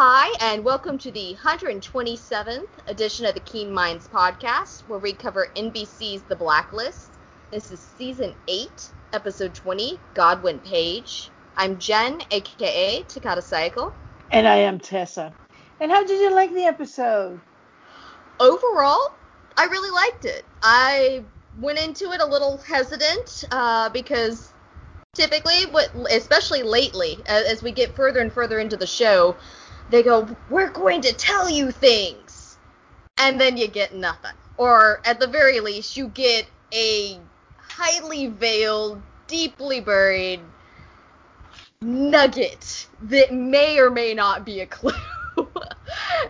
Hi, and welcome to the 127th edition of the Keen Minds podcast, where we cover NBC's The Blacklist. This is Season 8, Episode 20, Godwin Page. I'm Jen, a.k.a. Takata Cycle. And I am Tessa. And how did you like the episode? Overall, I really liked it. I went into it a little hesitant because typically, especially lately, as we get further and further into the show, they go, we're going to tell you things, and then you get nothing. Or, at the very least, you get a highly veiled, deeply buried nugget that may or may not be a clue.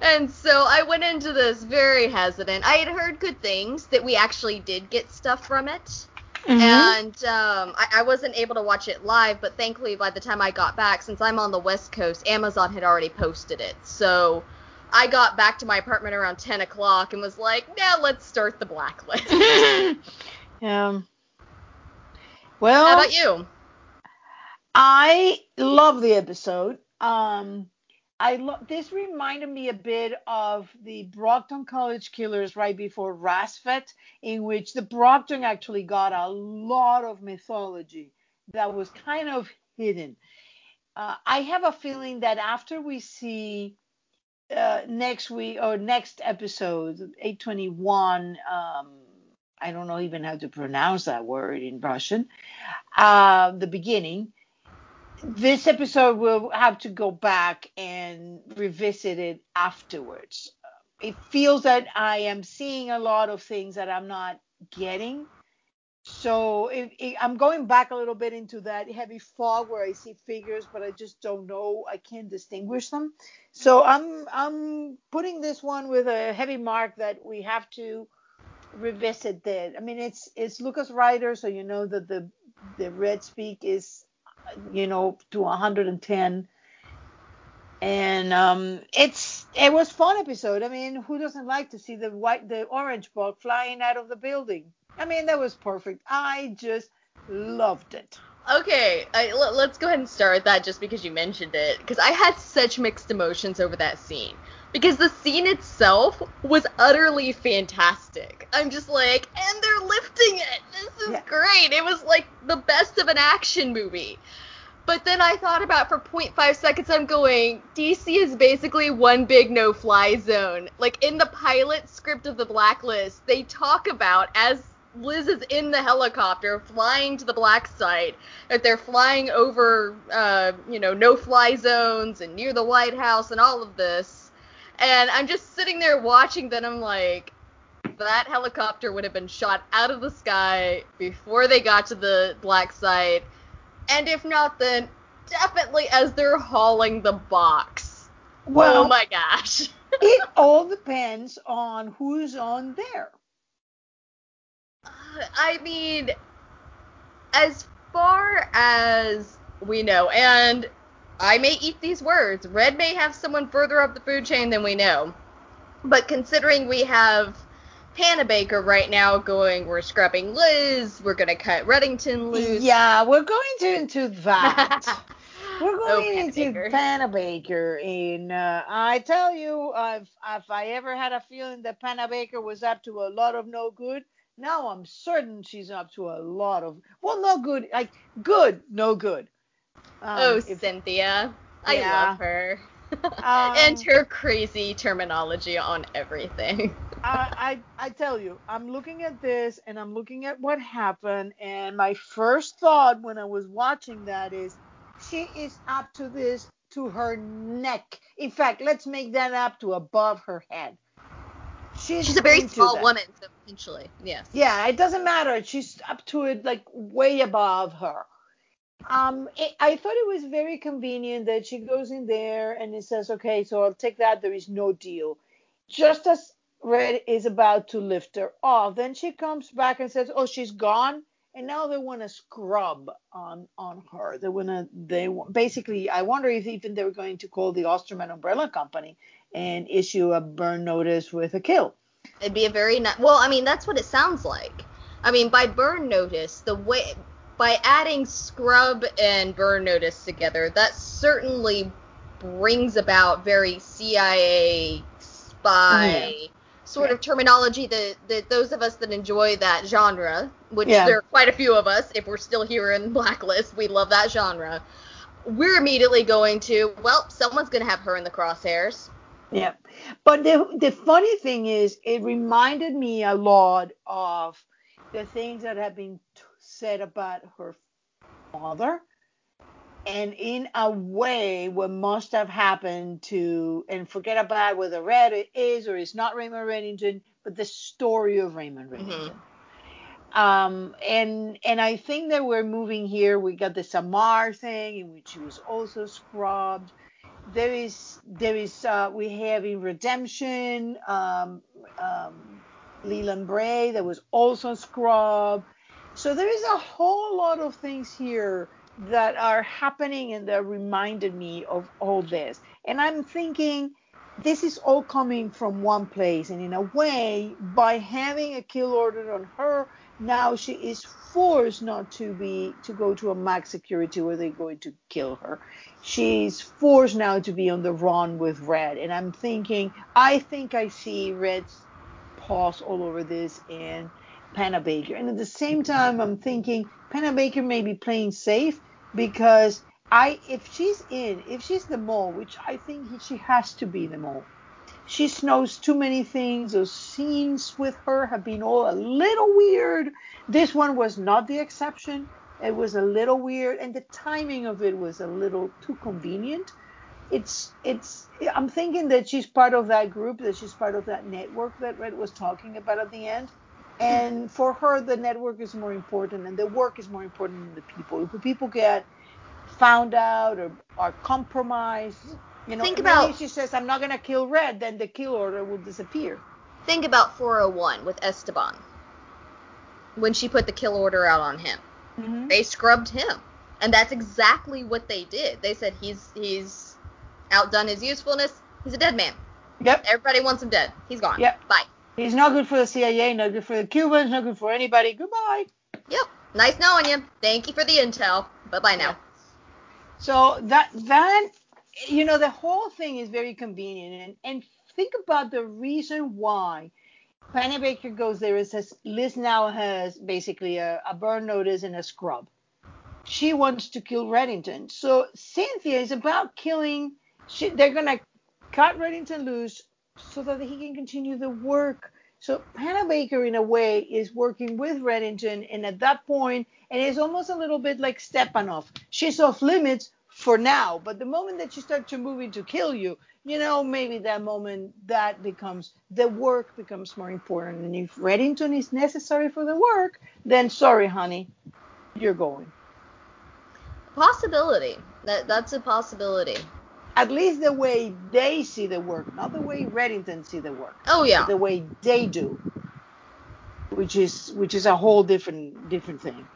And so I went into this very hesitant. I had heard good things, that we actually did get stuff from it. Mm-hmm. And I wasn't able to watch it live, but thankfully by the time I got back, since I'm on the West Coast, Amazon had already posted it. So I got back to my apartment around 10 o'clock and was like, now let's start The Blacklist. Well, how about you? I love the episode. This reminded me a bit of the Brockton College Killers right before Rasfet, in which the Brockton actually got a lot of mythology that was kind of hidden. I have a feeling that after we see next episode, 821, I don't know even how to pronounce that word in Russian, the beginning, this episode will have to go back and revisit it afterwards. It feels that I am seeing a lot of things that I'm not getting. So I'm going back a little bit into that heavy fog where I see figures, but I just don't know. I can't distinguish them. So I'm putting this one with a heavy mark that we have to revisit that. I mean, it's Lucas Ryder, so you know that the Red speak is, you know, to 110, and it was fun episode. I mean, who doesn't like to see the orange ball flying out of the building? I mean, that was perfect. I just loved it. Okay, let's go ahead and start with that just because you mentioned it, because I had such mixed emotions over that scene, because the scene itself was utterly fantastic. I'm just like, and they're lifting it. This is great. It was like the best of an action movie. But then I thought about for 0.5 seconds, I'm going, DC is basically one big no-fly zone. Like in the pilot script of The Blacklist, they talk about as Liz is in the helicopter flying to the black site, that they're flying over, no-fly zones and near the White House and all of this. And I'm just sitting there watching that. I'm like, that helicopter would have been shot out of the sky before they got to the black site. And if not, then definitely as they're hauling the box. Well, oh my gosh. It all depends on who's on there. I mean, as far as we know, and I may eat these words, Red may have someone further up the food chain than we know, but considering we have Panabaker right now going, we're scrubbing Liz, we're going to cut Reddington loose. Yeah, we're going into that. We're going into Panabaker, and I tell you, if I ever had a feeling that Panabaker was up to a lot of no good, now I'm certain she's up to a lot of, well, no good, like, good, no good. Cynthia. I love her. And her crazy terminology on everything. I tell you, I'm looking at this, and I'm looking at what happened, and my first thought when I was watching that is, she is up to this to her neck. In fact, let's make that up to above her head. She's a very small woman, so potentially, yes. Yeah, it doesn't matter. She's up to it, like, way above her. I thought it was very convenient that she goes in there and it says, okay, so I'll take that. There is no deal. Just as Red is about to lift her off, then she comes back and says, oh, she's gone. And now they want to scrub on her. Basically, I wonder if even they were going to call the Osterman Umbrella Company and issue a burn notice with a kill. It'd be a very nice... Well, I mean, that's what it sounds like. I mean, by burn notice, by adding scrub and burn notice together, that certainly brings about very CIA spy sort of terminology that those of us that enjoy that genre, which there are quite a few of us, if we're still here in Blacklist, we love that genre. We're immediately going to, well, someone's going to have her in the crosshairs. Yeah. But the funny thing is, it reminded me a lot of the things that have been said about her father, and in a way what must have happened to, and forget about whether Red is or is not Raymond Reddington, but the story of Raymond Reddington. Mm-hmm. And I think that we're moving here. We got the Samar thing, in which she was also scrubbed. There is we have in Redemption, Leland Bray, that was also scrubbed. So there is a whole lot of things here that are happening and that reminded me of all this. And I'm thinking, this is all coming from one place. And in a way, by having a kill order on her, now she is forced not to go to a max security where they're going to kill her. She's forced now to be on the run with Red. And I'm thinking, I think I see Red's paws all over this and Panabaker. And at the same time, I'm thinking Panabaker may be playing safe, because if she's the mole, which I think she has to be the mole, she knows too many things. Those scenes with her have been all a little weird. This one was not the exception. It was a little weird, and the timing of it was a little too convenient. I'm thinking that she's part of that group, that she's part of that network that Red was talking about at the end. And for her, the network is more important, and the work is more important than the people. If the people get found out or are compromised, if she says, I'm not going to kill Red, then the kill order will disappear. Think about 401 with Esteban, when she put the kill order out on him. Mm-hmm. They scrubbed him, and that's exactly what they did. They said he's outdone his usefulness. He's a dead man. Yep. Everybody wants him dead. He's gone. Yep. Bye. He's not good for the CIA, not good for the Cubans, not good for anybody. Goodbye. Yep. Nice knowing you. Thank you for the intel. Bye-bye now. So that the whole thing is very convenient. And think about the reason why Panabaker goes there. It says Liz now has basically a burn notice and a scrub. She wants to kill Reddington. So Cynthia is about killing. They're going to cut Reddington loose, so that he can continue the work. So Panabaker, in a way, is working with Reddington, and at that point, and it's almost a little bit like Stepanov. She's off limits for now, but the moment that she starts to move in to kill you, maybe that moment that becomes, the work becomes more important. And if Reddington is necessary for the work, then sorry, honey, you're going. Possibility. That's a possibility. At least the way they see the work, not the way Reddington see the work. Oh yeah. The way they do, which is a whole different thing.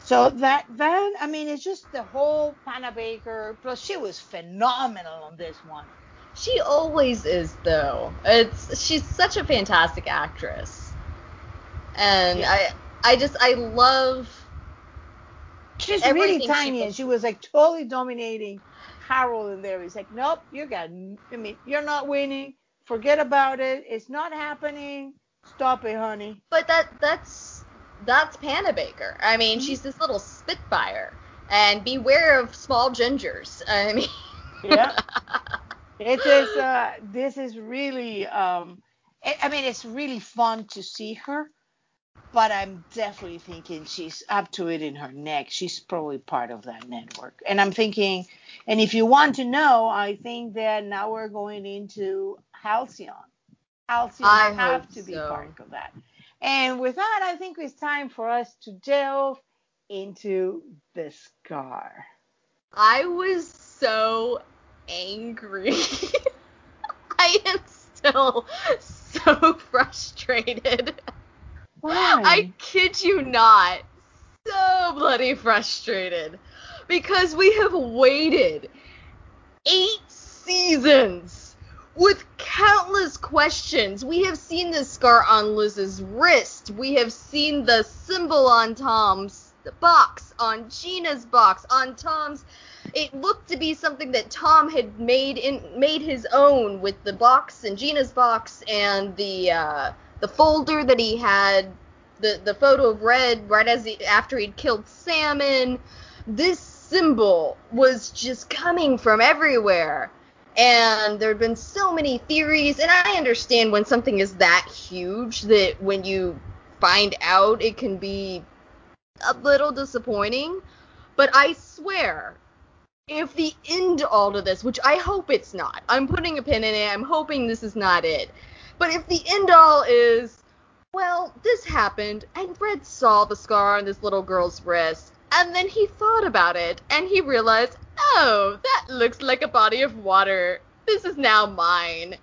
So that I mean, it's just the whole Panabaker. Plus, she was phenomenal on this one. She always is, though. She's such a fantastic actress, and I love. She's really tiny, and she was like totally dominating Harold in there. He's like, nope, you're not winning. Forget about it. It's not happening. Stop it, honey. But that's Panabaker. I mean, she's this little spitfire, and beware of small gingers. I mean, yeah. It is. This is really. It's really fun to see her, but I'm definitely thinking she's up to it in her neck. She's probably part of that network, and I'm thinking. And if you want to know, I think that now we're going into Halcyon. Halcyon have to be part of that. And with that, I think it's time for us to delve into The Scar. I was so angry. I am still so frustrated. Why? I kid you not. So bloody frustrated. Because we have waited 8 seasons with countless questions. We have seen the scar on Liz's wrist. We have seen the symbol on Tom's box, on Gina's box, on Tom's It looked to be something that Tom had made his own with the box and Gina's box and the folder that he had, the photo of Red right after he'd killed Salmon. This symbol was just coming from everywhere. And there had been so many theories, and I understand when something is that huge that when you find out it can be a little disappointing, but I swear, if the end all to this, which I hope it's not, I'm putting a pin in it, I'm hoping this is not it, but if the end all is, well, this happened, and Red saw the scar on this little girl's wrist, and then he thought about it, and he realized, oh, that looks like a body of water. This is now mine.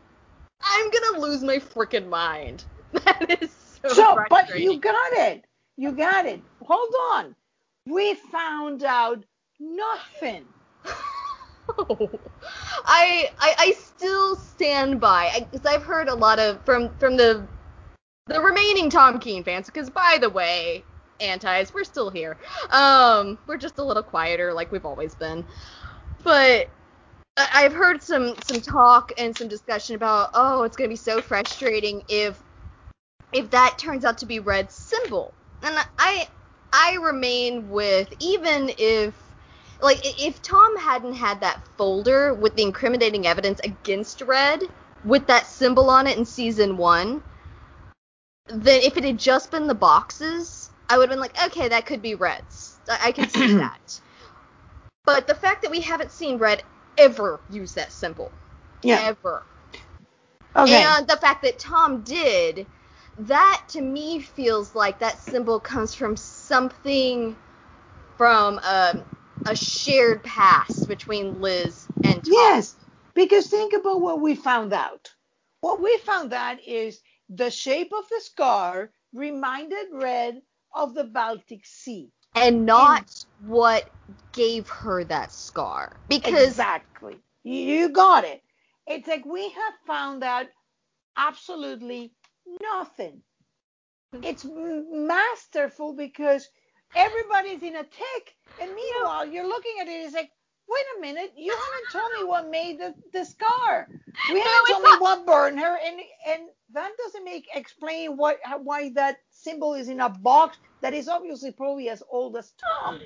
I'm gonna lose my freaking mind. That is so frustrating. But you got it. You got it. Hold on. We found out nothing. Oh, I still stand by, because I've heard a lot of from the remaining Tom Keen fans. Because by the way, antis, we're still here. We're just a little quieter, like we've always been. But I've heard some talk and some discussion about, oh, it's gonna be so frustrating if that turns out to be Red's symbol. And I remain with, even if Tom hadn't had that folder with the incriminating evidence against Red with that symbol on it in season 1, then if it had just been the boxes, I would have been like, okay, that could be Red's. I can see that. But the fact that we haven't seen Red ever use that symbol. Yeah. Ever. Okay. And the fact that Tom did, that to me feels like that symbol comes from something from a shared past between Liz and Tom. Yes, because think about what we found out. What we found out is the shape of the scar reminded Red of the Baltic Sea. And not what gave her that scar. Because exactly. You got it. It's like we have found out absolutely nothing. It's masterful because everybody's in a tick. And meanwhile, you're looking at it, it's like, wait a minute, you haven't told me what made the scar. We haven't told me what burned her. And that doesn't explain why that symbol is in a box that is obviously probably as old as Tom.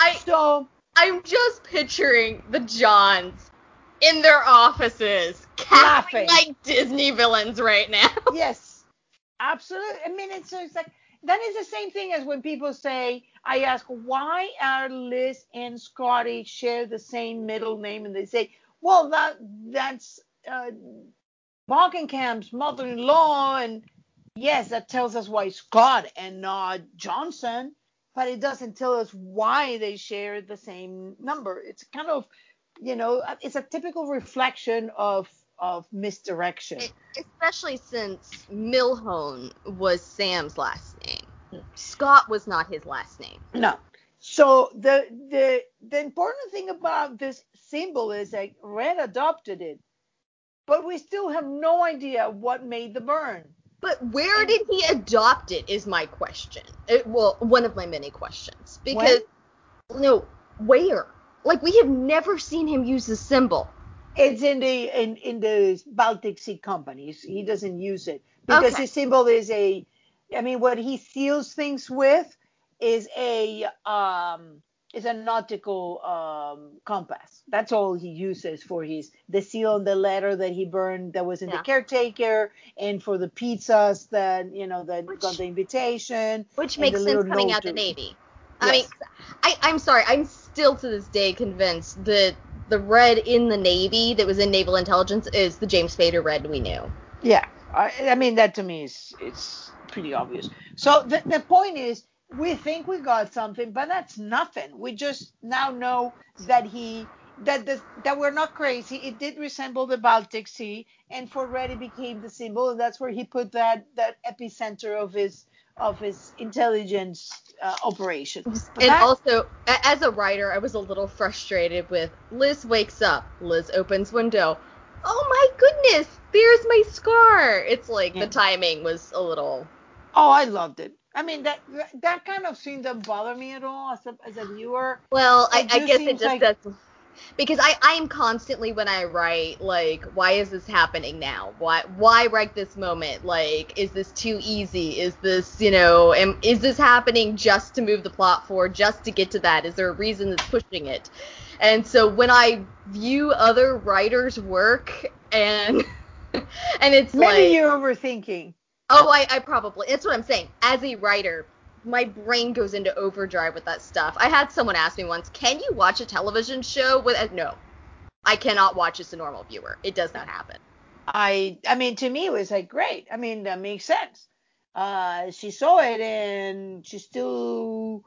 I'm just picturing the Johns in their offices laughing like Disney villains right now. Yes, absolutely. I mean, it's like that is the same thing as when people say, I ask, why are Liz and Scotty share the same middle name? And they say, well, that's Balkenkamp's mother-in-law, and yes, that tells us why Scott and not Johnson, but it doesn't tell us why they share the same number. It's kind of, it's a typical reflection of misdirection. Especially since Milhone was Sam's last name. Scott was not his last name. No. So the important thing about this symbol is that Red adopted it, but we still have no idea what made the burn. But where did he adopt it is my question. One of my many questions. Because, where? Like, we have never seen him use the symbol. It's in the Baltic Sea companies. He doesn't use it. Because his symbol is what he seals things with is a nautical compass. That's all he uses for the seal on the letter that he burned that was in the caretaker, and for the pizzas that got the invitation. Which makes sense coming out the Navy. Yes. I mean, I'm sorry, I'm still to this day convinced that the Red in the Navy that was in Naval Intelligence is the James Spader Red we knew. Yeah, I mean that to me it's pretty obvious. So the point is, we think we got something, but that's nothing. We just now know that that we're not crazy. It did resemble the Baltic Sea, and for Red it became the symbol, and that's where he put that epicenter of his intelligence operation. But and also, as a writer, I was a little frustrated with Liz wakes up, Liz opens window. Oh my goodness, there's my scar. It's like the timing was a little. Oh, I loved it. I mean, that kind of scene doesn't bother me at all as a viewer. Well, I guess it just doesn't. Because I am constantly, when I write, like, why is this happening now? Why write this moment? Like, is this too easy? Is this, you know, is this happening just to move the plot forward, just to get to that? Is there a reason that's pushing it? And so when I view other writers' work and it's maybe like... Maybe you're overthinking. Oh, I probably... That's what I'm saying. As a writer... my brain goes into overdrive with that stuff. I had someone ask me once, can you watch a television show with... No, I cannot watch as a normal viewer. It does not happen. I mean, to me, it was like, great. I mean, that makes sense. She saw it and she still...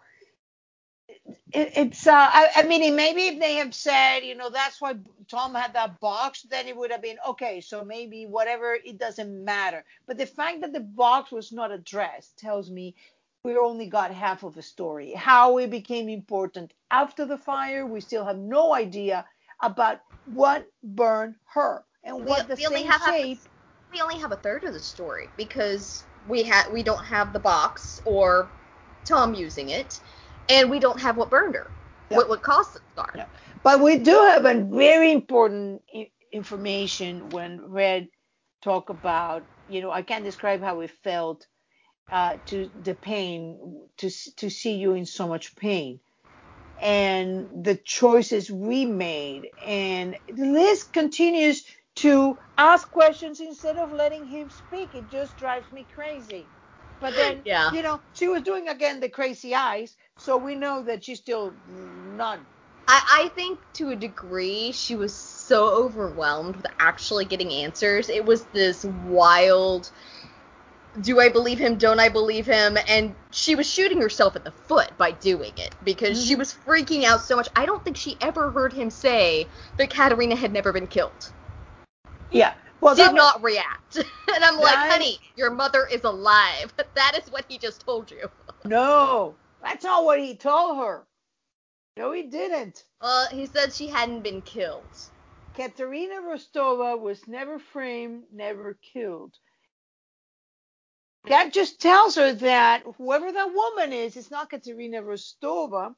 It's... I mean, maybe if they have said, you know, that's why Tom had that box, then it would have been, okay, so maybe whatever, it doesn't matter. But the fact that the box was not addressed tells me... we only got half of a story. How it became important after the fire, we still have no idea about what burned her and what the same shape. We only have a third of the story because we don't have the box or Tom using it, and we don't have what burned her, no. what caused the scar. No. But we do have a very important information when Red talk about, you know, I can't describe how it felt. To the pain, to see you in so much pain, and the choices we made, and Liz continues to ask questions instead of letting him speak. It just drives me crazy. But then, yeah. You know, she was doing again the crazy eyes, so we know that she's still not. I think to a degree she was so overwhelmed with actually getting answers. It was this wild. Do I believe him? Don't I believe him? And she was shooting herself in the foot by doing it because she was freaking out so much. I don't think she ever heard him say that Katerina had never been killed. Yeah. Well, did not react. And I'm like, honey, your mother is alive. That is what he just told you. No, that's not what he told her. No, he didn't. He said she hadn't been killed. Katerina Rostova was never framed, never killed. That just tells her that whoever that woman is, it's not Katerina Rostova,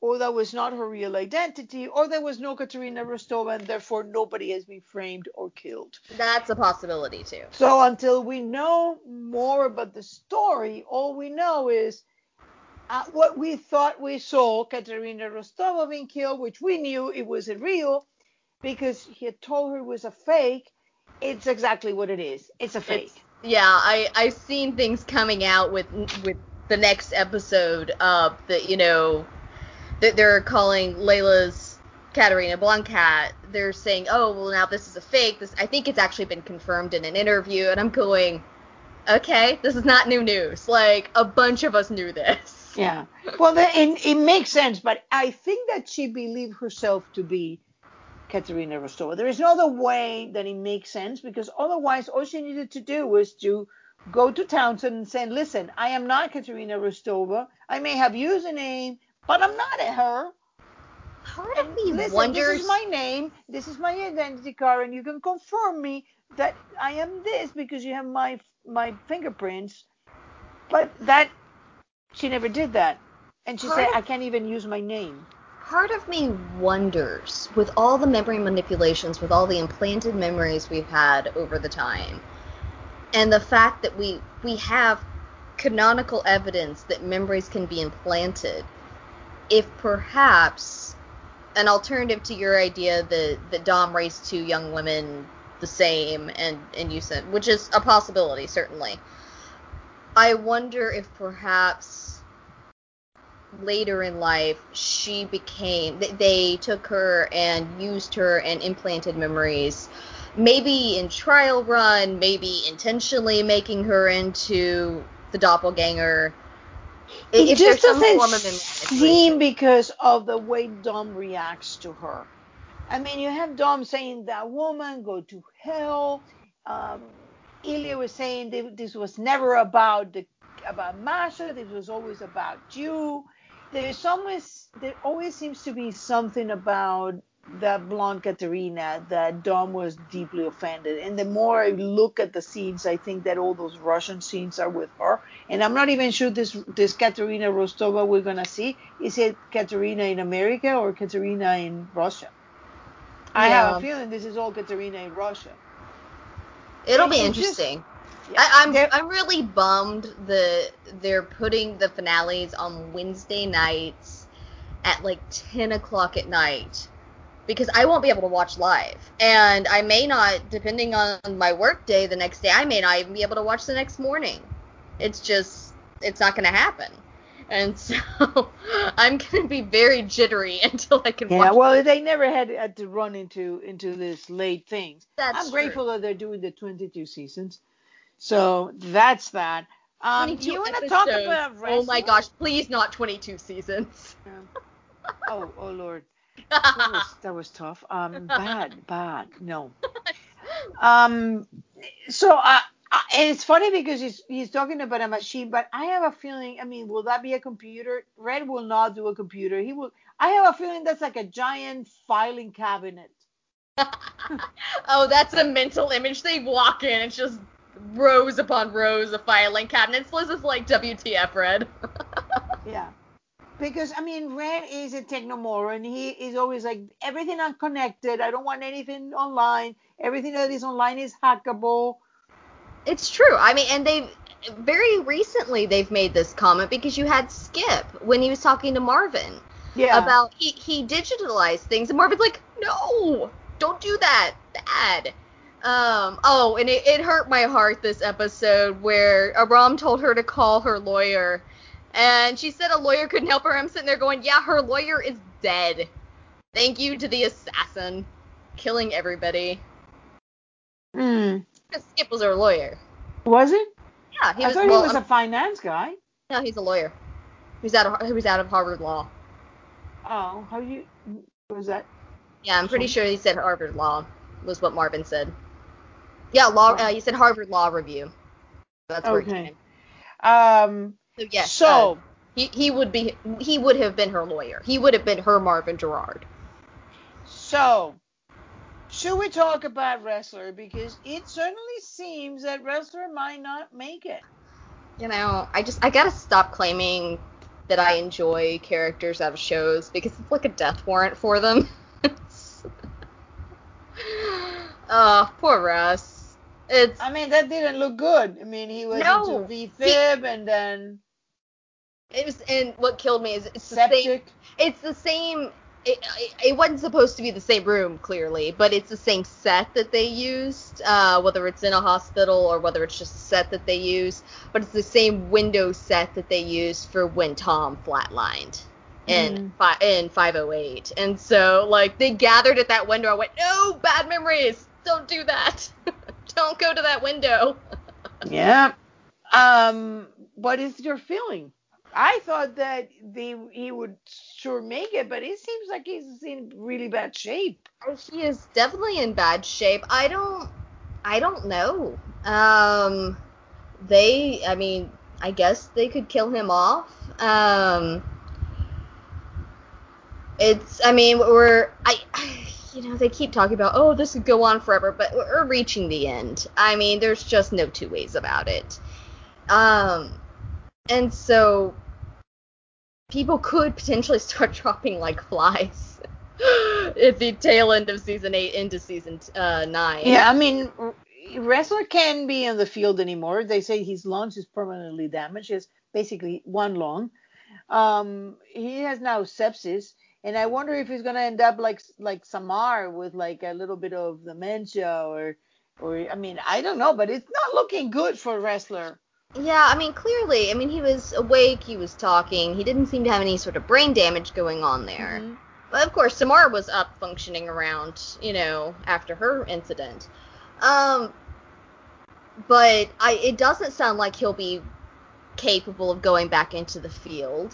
or that was not her real identity, or there was no Katerina Rostova, and therefore nobody has been framed or killed. That's a possibility, too. So until we know more about the story, all we know is what we thought we saw, Katerina Rostova being killed, which we knew it wasn't real, because he had told her it was a fake. It's exactly what it is. It's a fake. Yeah, I've seen things coming out with the next episode that, you know, that they're calling Layla's Katerina Blonde Cat. They're saying, oh, well, now this is a fake. I think it's actually been confirmed in an interview. And I'm going, okay, this is not new news. Like, a bunch of us knew this. Yeah. Well, it makes sense. But I think that she believed herself to be Katerina Rostova. There is no other way that it makes sense, because otherwise all she needed to do was to go to Townsend and say, listen, I am not Katerina Rostova. I may have used a name, but I'm not at her. Part of me wonders. This is my name. This is my identity card, and you can confirm me that I am this because you have my fingerprints. But that she never did that, and she said, I can't even use my name. Part of me wonders, with all the memory manipulations, with all the implanted memories we've had over the time, and the fact that we have canonical evidence that memories can be implanted, if perhaps an alternative to your idea that Dom raised two young women the same, and you said, which is a possibility, certainly, I wonder if perhaps... later in life, she became... They took her and used her and implanted memories, maybe in trial run, maybe intentionally making her into the doppelganger. It just doesn't seem because of the way Dom reacts to her. I mean, you have Dom saying, that woman, go to hell. Ilya was saying this was never about Masha. This was always about you. There always seems to be something about that blonde Katerina that Dom was deeply offended. And the more I look at the scenes, I think that all those Russian scenes are with her. And I'm not even sure this Katerina Rostova we're going to see. Is it Katerina in America or Katerina in Russia? I have a feeling this is all Katerina in Russia. It'll be interesting. Yeah. I'm really bummed that they're putting the finales on Wednesday nights at like 10 o'clock at night, because I won't be able to watch live, and I may not, depending on my work day the next day, I may not even be able to watch the next morning. It's just, it's not going to happen. And so I'm going to be very jittery until I can watch. Yeah, well, they never had to run into this late things. I'm grateful that they're doing the 22 seasons. So that's that. Do you want to talk about Ressler? Oh, my gosh, please not 22 seasons. Oh, Lord. That was tough. Bad. No. So it's funny because he's talking about a machine, but I have a feeling, I mean, will that be a computer? Red will not do a computer. He will. I have a feeling that's like a giant filing cabinet. Oh, that's a mental image. They walk in, it's just rows upon rows of filing cabinets. Liz is like, WTF, Red. Yeah. Because, I mean, Red is a technomorph, and he is always like, everything unconnected. I don't want anything online. Everything that is online is hackable. It's true. I mean, and they've made this comment, because you had Skip when he was talking to Marvin about he digitalized things, and Marvin's like, no, don't do that. Bad. And it hurt my heart this episode where Aram told her to call her lawyer. And she said a lawyer couldn't help her. I'm sitting there going, yeah, her lawyer is dead. Thank you to the assassin. Killing everybody. Because Skip was her lawyer. Was it? Yeah. I thought he was a finance guy. No, he's a lawyer. He was out of Harvard Law. Oh, was that? Yeah, I'm pretty sure he said Harvard Law was what Marvin said. Yeah, law. He said Harvard Law Review. That's where he came in. So, yes, he would have been her lawyer. He would have been her Marvin Gerard. So, should we talk about Ressler? Because it certainly seems that Ressler might not make it. You know, I gotta stop claiming that I enjoy characters out of shows, because it's like a death warrant for them. Oh, poor Russ. I mean, that didn't look good. I mean, he was into V-fib, and then... And what killed me is it's the same. It wasn't supposed to be the same room, clearly, but it's the same set that they used, whether it's in a hospital or whether it's just a set that they use. But it's the same window set that they used for when Tom flatlined in 508. And so, like, they gathered at that window. I went, no, bad memories. Don't do that. Don't go to that window. Yeah. What is your feeling? I thought that he would sure make it, but it seems like he's in really bad shape. He is definitely in bad shape. I don't know. I guess they could kill him off. They keep talking about, oh, this could go on forever, but we're reaching the end. I mean, there's just no two ways about it. And so people could potentially start dropping like flies at the tail end of season 8 into season 9. Yeah, I mean, Ressler can't be on the field anymore. They say his lungs is permanently damaged. He has basically one lung. He has now sepsis, and I wonder if he's gonna end up like Samar, with like a little bit of dementia or I mean, I don't know, but it's not looking good for Ressler. Yeah, I mean, clearly, I mean, he was awake, he was talking, he didn't seem to have any sort of brain damage going on there. Mm-hmm. But, of course, Samar was up functioning around, you know, after her incident. But it doesn't sound like he'll be capable of going back into the field.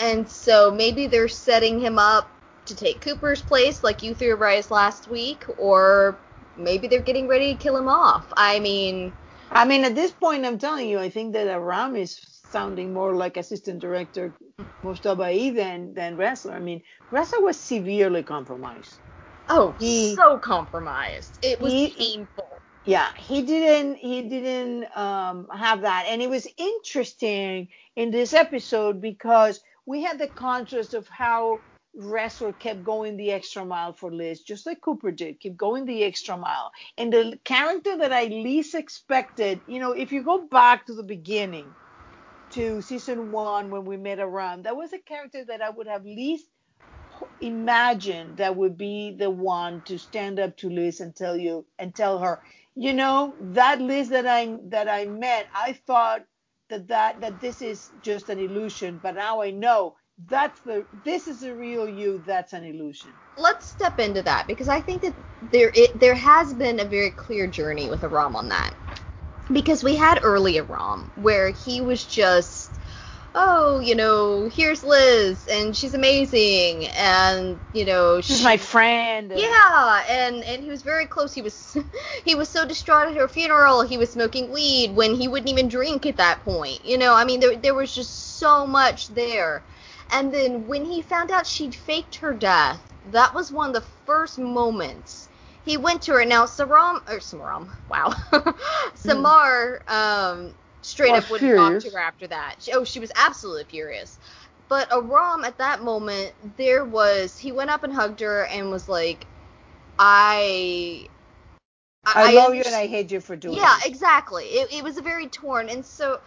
And so maybe they're setting him up to take Cooper's place, like you theorized last week, or maybe they're getting ready to kill him off. I mean, at this point, I'm telling you, I think that Aram is sounding more like assistant director Mojtabai than Ressler. I mean, Ressler was severely compromised. Oh, so compromised. It was painful. Yeah, he didn't have that. And it was interesting in this episode because we had the contrast of how Ressler kept going the extra mile for Liz, just like Cooper did, keep going the extra mile. And the character that I least expected, you know, if you go back to the beginning, to season one when we met Aram, that was a character that I would have least imagined that would be the one to stand up to Liz and tell her, you know, that Liz that I met, I thought that this is just an illusion, but now I know this is the real you. That's an illusion. Let's step into that, because I think that there has been a very clear journey with Aram on that, because we had early Aram where he was just, oh, you know, here's Liz and she's amazing and, you know, she's my friend. Yeah, and he was very close. He was so distraught at her funeral. He was smoking weed when he wouldn't even drink at that point. You know, I mean, there was just so much there. And then when he found out she'd faked her death, that was one of the first moments he went to her. Now, Samar, straight up wouldn't talk to her after that. She was absolutely furious. But Aram, at that moment, he went up and hugged her and was like, I love you and I hate you for doing it. Yeah, exactly. It was a very torn. And so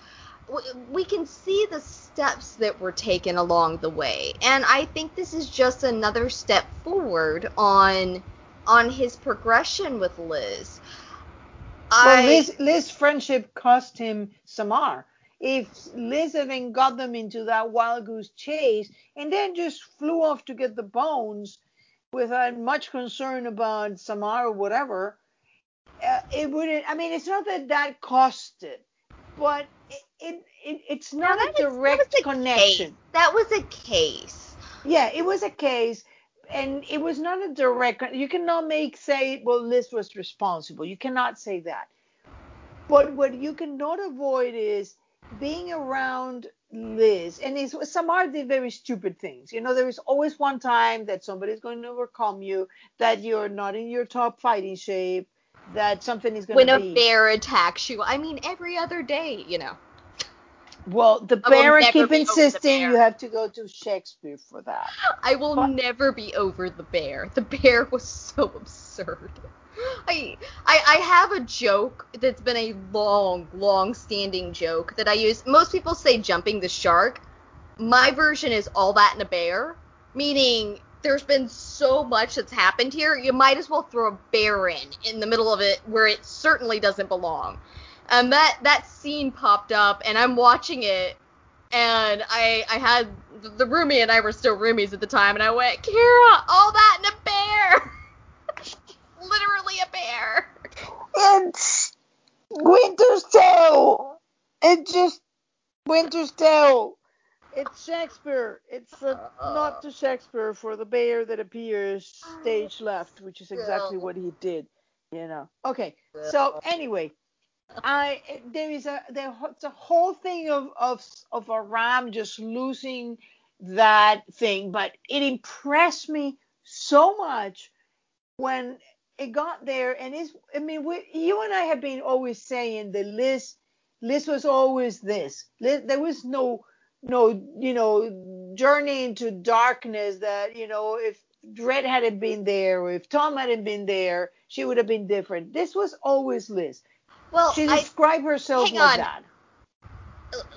we can see the steps that were taken along the way. And I think this is just another step forward on his progression with Liz. Well, Liz's friendship cost him Samar. If Liz then got them into that wild goose chase and then just flew off to get the bones without much concern about Samar or whatever, it wouldn't. I mean, it's not that cost it, but it's not a direct connection. That was a case. Yeah, it was a case. And it was not a direct. You cannot say, well, Liz was responsible. You cannot say that. But what you cannot avoid is being around Liz. And Samar did very stupid things. You know, there is always one time that somebody's going to overcome you, that you're not in your top fighting shape, that something is going to be. When a bear attacks you. I mean, every other day, you know. Well, the bear keep insisting you have to go to Shakespeare for that. I will never be over the bear. The bear was so absurd. I have a joke that's been a long-standing joke that I use. Most people say jumping the shark. My version is all that and a bear, meaning there's been so much that's happened here. You might as well throw a bear in the middle of it where it certainly doesn't belong. And that scene popped up, and I'm watching it, and I had the roomie, and I were still roomies at the time, and I went, Kira, all that and a bear! Literally a bear! It's Winter's Tale! It's just Winter's Tale! It's Shakespeare. It's a nod to Shakespeare for the bear that appears stage left, which is exactly what he did, you know. Okay, so anyway... There's a whole thing of Aram just losing that thing, but it impressed me so much when it got there. And you and I have been always saying that Liz was always this. There was no, you know, journey into darkness that, you know, if Red hadn't been there or if Tom hadn't been there, she would have been different. This was always Liz. Well, she described herself like that.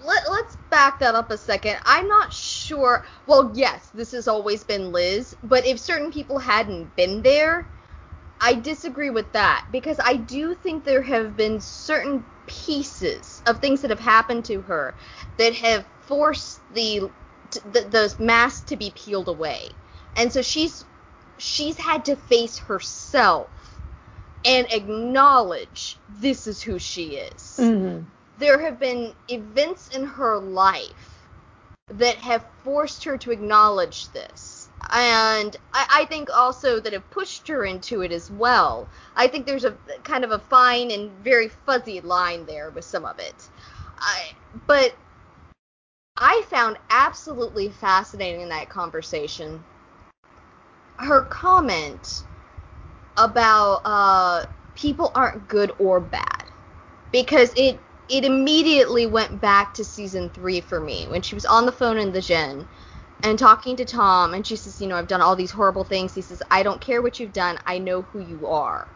Let's back that up a second. I'm not sure. Well, yes, this has always been Liz. But if certain people hadn't been there, I disagree with that. Because I do think there have been certain pieces of things that have happened to her that have forced the mask to be peeled away. And so she's had to face herself and acknowledge this is who she is. Mm-hmm. There have been events in her life that have forced her to acknowledge this. And I think also that have pushed her into it as well. I think there's a kind of a fine and very fuzzy line there with some of it. But I found absolutely fascinating in that conversation her comment about people aren't good or bad, because it immediately went back to season 3 for me when she was on the phone in the Jen and talking to Tom, and she says, you know, I've done all these horrible things. He says, I don't care what you've done. I know who you are.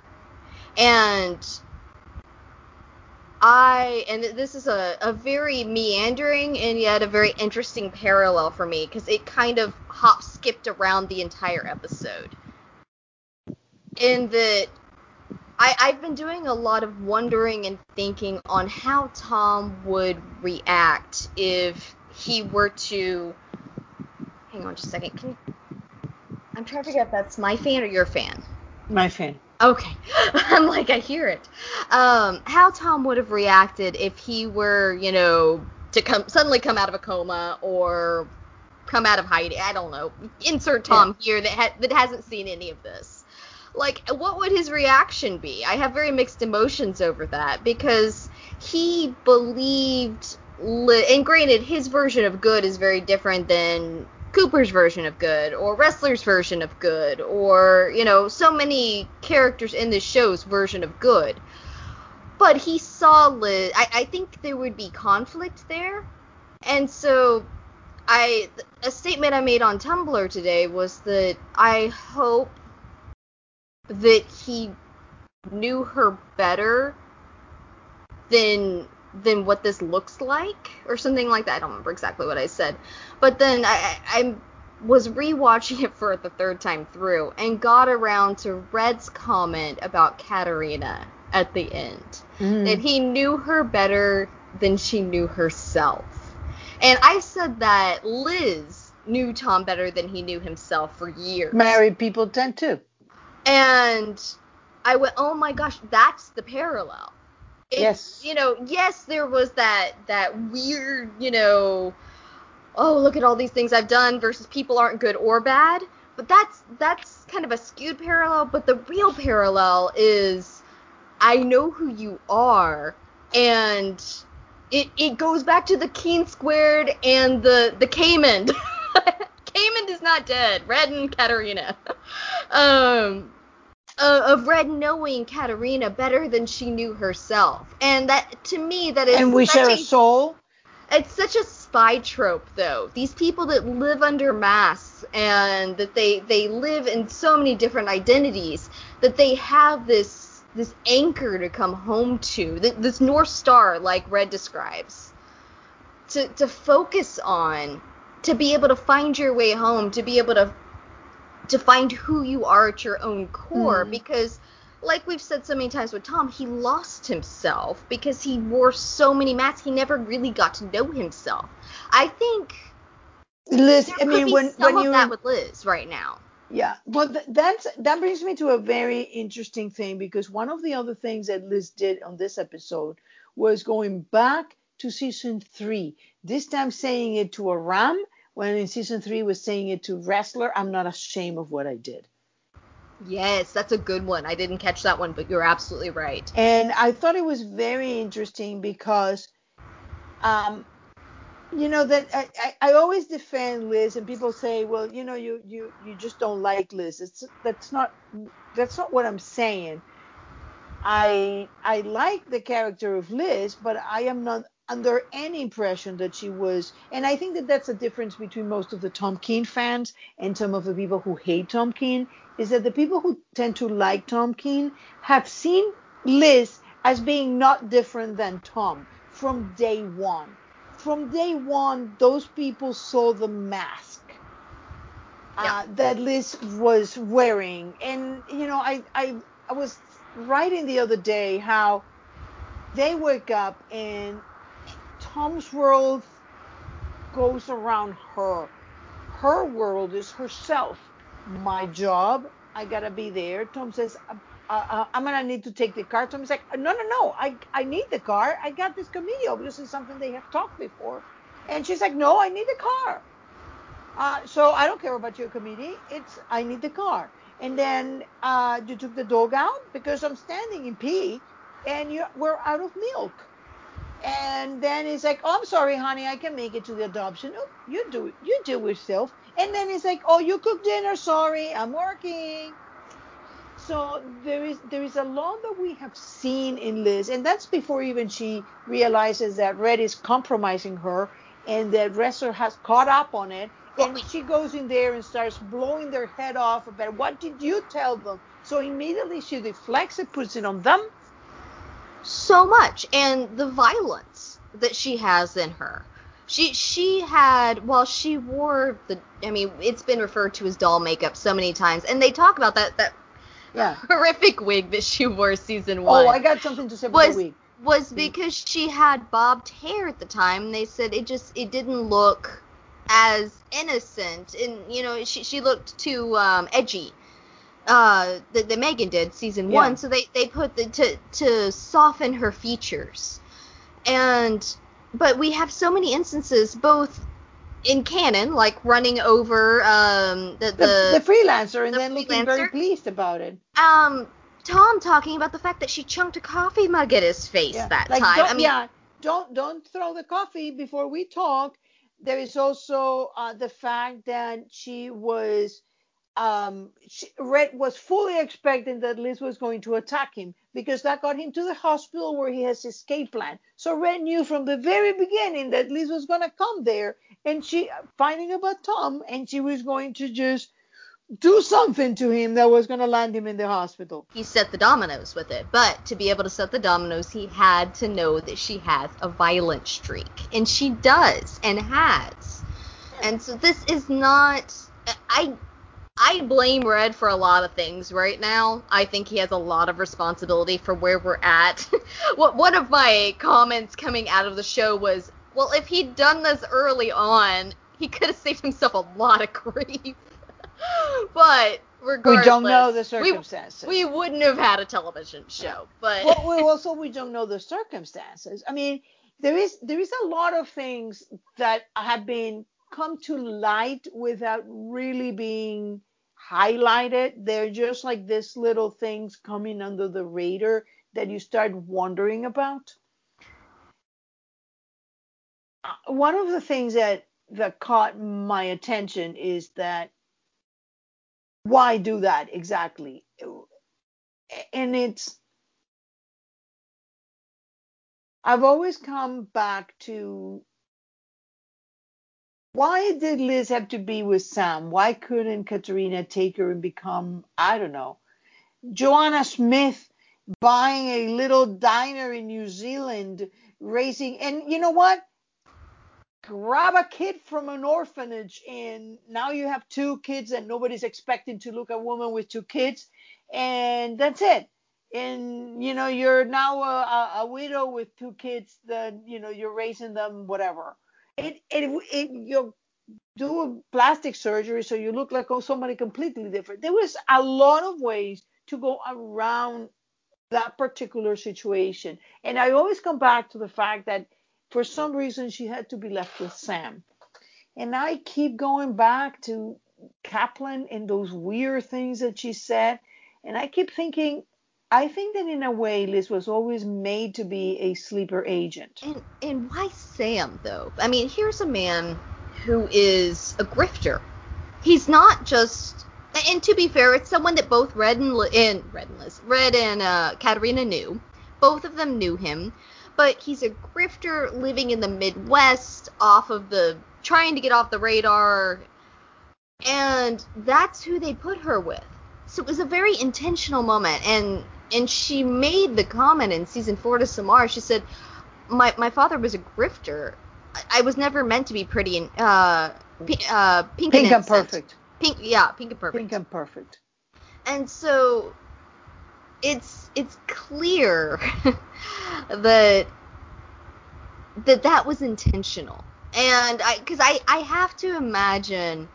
And this is a very meandering and yet a very interesting parallel for me, because it kind of hop-skipped around the entire episode. In that I've been doing a lot of wondering and thinking on how Tom would react if he were to... Hang on just a second. I'm trying to figure out if that's my fan or your fan. My fan. Okay. I'm like, I hear it. How Tom would have reacted if he were, you know, to suddenly come out of a coma or come out of hiding. I don't know. Insert Tom here that hasn't seen any of this. Like, what would his reaction be? I have very mixed emotions over that, because he believed... And granted, his version of good is very different than... Cooper's version of good, or Ressler's version of good, or, you know, so many characters in this show's version of good. But he saw Liz. I think there would be conflict there. And so a statement I made on Tumblr today was that I hope that he knew her better than what this looks like, or something like that. I don't remember exactly what I said. But then I was rewatching it for the third time through, and got around to Red's comment about Katerina at the end. Mm. That he knew her better than she knew herself. And I said that Liz knew Tom better than he knew himself for years. Married people tend to. And I went, oh my gosh, that's the parallel. It's, yes. You know, yes, there was that weird, you know, oh, look at all these things I've done versus people aren't good or bad. But that's kind of a skewed parallel. But the real parallel is, I know who you are. And it goes back to the Keen squared and the Cayman. Cayman is not dead. Red and Katerina. Of Red knowing Katerina better than she knew herself. And that, to me, that is... And we share a soul? It's such a spy trope, though. These people that live under masks, and that they live in so many different identities, that they have this anchor to come home to, this North Star, like Red describes, to focus on, to be able to find your way home, to be able to find who you are at your own core, because like we've said so many times with Tom, he lost himself because he wore so many masks. He never really got to know himself. I think Liz, I mean, when you that with Liz right now. Yeah. Well, that brings me to a very interesting thing, because one of the other things that Liz did on this episode was going back to season 3, this time saying it to Aram, when in season 3 was saying it to Ressler. I'm not ashamed of what I did. Yes, that's a good one. I didn't catch that one, but you're absolutely right. And I thought it was very interesting because, you know, that I always defend Liz, and people say, well, you know, you just don't like Liz. That's not what I'm saying. I like the character of Liz, but I am not under any impression that she was, and I think that that's the difference between most of the Tom Keen fans and some of the people who hate Tom Keen, is that the people who tend to like Tom Keen have seen Liz as being not different than Tom from day one. From day one, those people saw the mask that Liz was wearing. And, you know, I was writing the other day how they wake up and Tom's world goes around her. Her world is herself. My job, I gotta be there. Tom says, I'm gonna need to take the car. Tom's like, no, I need the car. I got this comedian. This is something they have talked before. And she's like, no, I need the car. So I don't care about your comedian. I need the car. And then you took the dog out because I'm standing in pee and we're out of milk. And then he's like, oh, I'm sorry, honey, I can make it to the adoption. Oh, you do yourself. And then he's like, oh, you cook dinner. Sorry, I'm working. So there is a lot that we have seen in Liz. And that's before even she realizes that Red is compromising her and that Ressler has caught up on it. Then she goes in there and starts blowing their head off about what did you tell them? So immediately she deflects it, puts it on them. So much. And the violence that she has in her. She had, well, she wore the, I mean, it's been referred to as doll makeup so many times. And they talk about that horrific wig that she wore season 1. Oh, I got something to say about the wig. Was because she had bobbed hair at the time. They said it didn't look as innocent. And, you know, she looked too edgy. That Megan did season 1. So they put to soften her features. But we have so many instances, both in canon, like running over the freelancer and then looking very pleased about it. Tom talking about the fact that she chunked a coffee mug at his face that time. Don't throw the coffee before we talk. There is also the fact that she was Red was fully expecting that Liz was going to attack him because that got him to the hospital where he has escape plan. So Red knew from the very beginning that Liz was going to come there and she finding about Tom and she was going to just do something to him that was going to land him in the hospital. He set the dominoes with it, but to be able to set the dominoes, he had to know that she has a violent streak, and she does and has. And so this is not... I blame Red for a lot of things right now. I think he has a lot of responsibility for where we're at. One of my comments coming out of the show was, well, if he'd done this early on, he could have saved himself a lot of grief. But regardless, we don't know the circumstances. We wouldn't have had a television show. But we don't know the circumstances. I mean, there is a lot of things that have been come to light without really being highlighted. They're just like these little things coming under the radar that you start wondering about. One of the things that caught my attention is that why do that exactly? And I've always come back to why did Liz have to be with Sam? Why couldn't Katerina take her and become, I don't know, Joanna Smith buying a little diner in New Zealand, raising, and you know what? Grab a kid from an orphanage and now you have 2 kids and nobody's expecting to look at a woman with 2 kids and that's it. And, you know, you're now a widow with 2 kids that, you know, you're raising them, whatever. You do plastic surgery so you look like somebody completely different. There was a lot of ways to go around that particular situation. And I always come back to the fact that for some reason she had to be left with Sam. And I keep going back to Kaplan and those weird things that she said. And I keep thinking, I think that in a way, Liz was always made to be a sleeper agent. And why Sam, though? I mean, here's a man who is a grifter. He's not just... And to be fair, it's someone that both Red and Katerina knew. Both of them knew him. But he's a grifter living in the Midwest, trying to get off the radar. And that's who they put her with. So it was a very intentional moment. And she made the comment in season 4 to Samar. She said, "My father was a grifter. I was never meant to be pretty and pink and perfect. Pink and perfect." And so it's clear that was intentional. And because I have to imagine,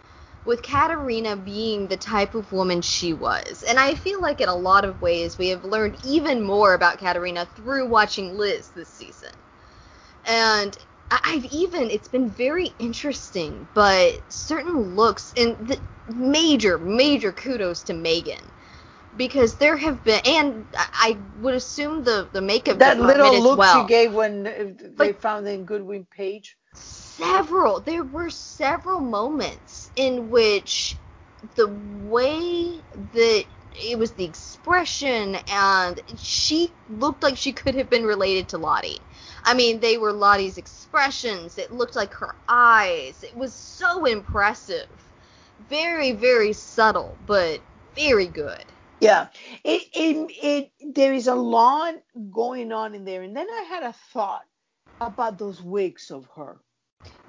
with Katerina being the type of woman she was. And I feel like in a lot of ways we have learned even more about Katerina through watching Liz this season. And it's been very interesting, but certain looks, and major, major kudos to Megan. Because there have been, and I would assume the makeup that little look she gave when they found in Godwin Page. There were several moments in which the way that it was the expression and she looked like she could have been related to Lottie. I mean, they were Lottie's expressions. It looked like her eyes. It was so impressive. Very, very subtle, but very good. Yeah. There is a lot going on in there. And then I had a thought about those wigs of her.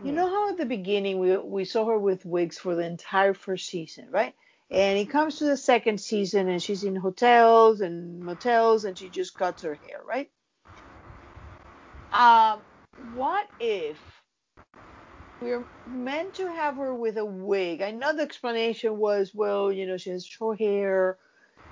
You know how at the beginning we saw her with wigs for the entire first season, right? And it comes to the second season and she's in hotels and motels and she just cuts her hair, right? What if we're meant to have her with a wig? I know the explanation was, well, you know, she has short hair.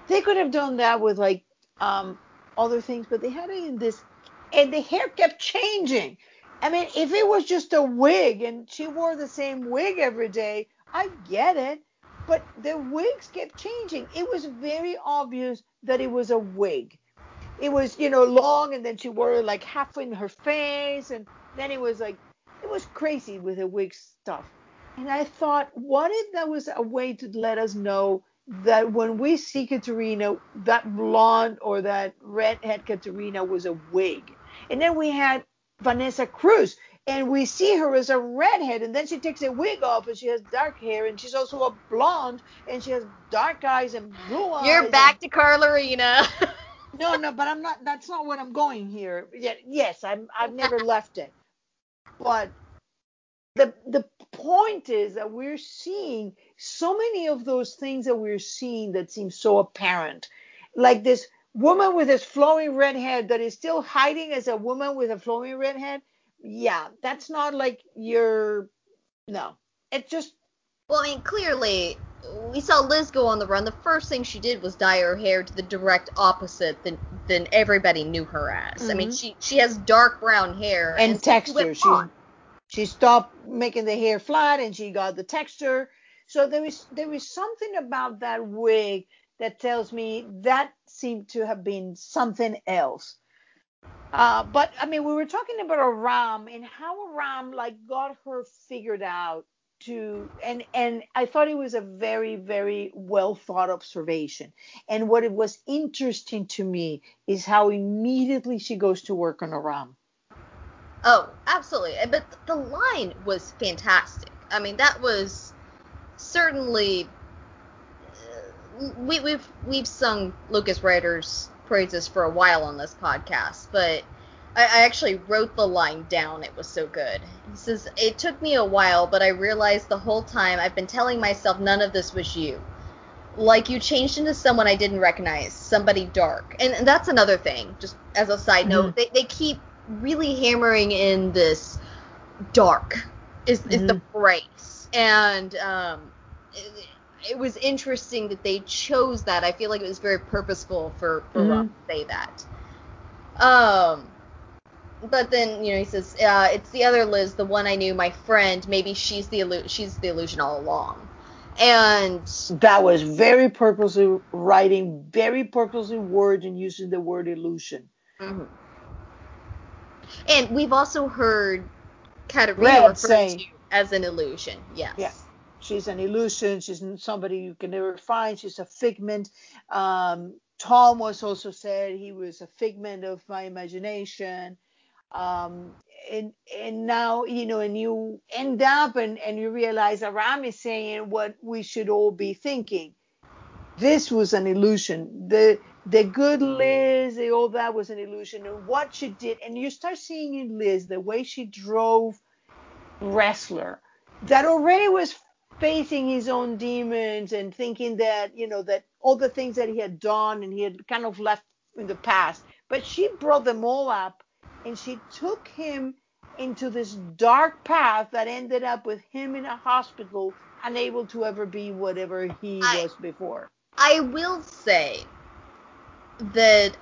They could have done that with like other things, but they had it in this, and the hair kept changing. I mean, if it was just a wig and she wore the same wig every day, I get it. But the wigs kept changing. It was very obvious that it was a wig. It was, you know, long, and then she wore it like half in her face. And then it was like, it was crazy with the wig stuff. And I thought, what if that was a way to let us know that when we see Katerina, that blonde or that redhead Katerina was a wig. And then we had Vanessa Cruz, and we see her as a redhead, and then she takes a wig off, and she has dark hair, and she's also a blonde, and she has dark eyes and blue eyes. You're back to Carlarina. No, but I'm not. That's not what I'm going here. Yes, I've never left it. But the point is that we're seeing so many of those things that we're seeing that seem so apparent, like this woman with this flowing red hair that is still hiding as a woman with a flowing red head. Yeah, that's not like your... No. It just... Well, I mean, clearly, we saw Liz go on the run. The first thing she did was dye her hair to the direct opposite than everybody knew her as. Mm-hmm. I mean, she has dark brown hair. And texture. She stopped making the hair flat, and she got the texture. So there is something about that wig that tells me that seemed to have been something else. But, I mean, we were talking about Aram and how Aram, like, got her figured out to... And I thought it was a very, very well-thought observation. And what it was interesting to me is how immediately she goes to work on Aram. Oh, absolutely. But the line was fantastic. I mean, that was certainly... We've sung Lucas Ryder's praises for a while on this podcast, but I actually wrote the line down. It was so good. He says, "It took me a while, but I realized the whole time I've been telling myself none of this was you. Like you changed into someone I didn't recognize, somebody dark." And that's another thing, just as a side note, they keep really hammering in this dark is the phrase. And it was interesting that they chose that. I feel like it was very purposeful for Rob to say that. But then, you know, he says, it's the other Liz, the one I knew, my friend. Maybe she's the illusion all along. And that was very purposely writing, very purposely word and using the word illusion. Mm-hmm. And we've also heard Katerina referred to as an illusion. Yes. Yeah. She's an illusion. She's somebody you can never find. She's a figment. Tom was also said he was a figment of my imagination. And now, you know, and you end up and you realize Aram is saying what we should all be thinking. This was an illusion. The good Liz, all that was an illusion. And what she did, and you start seeing in Liz the way she drove Ressler, that already was facing his own demons and thinking that, you know, that all the things that he had done and he had kind of left in the past, but she brought them all up and she took him into this dark path that ended up with him in a hospital, unable to ever be whatever he was before. I will say that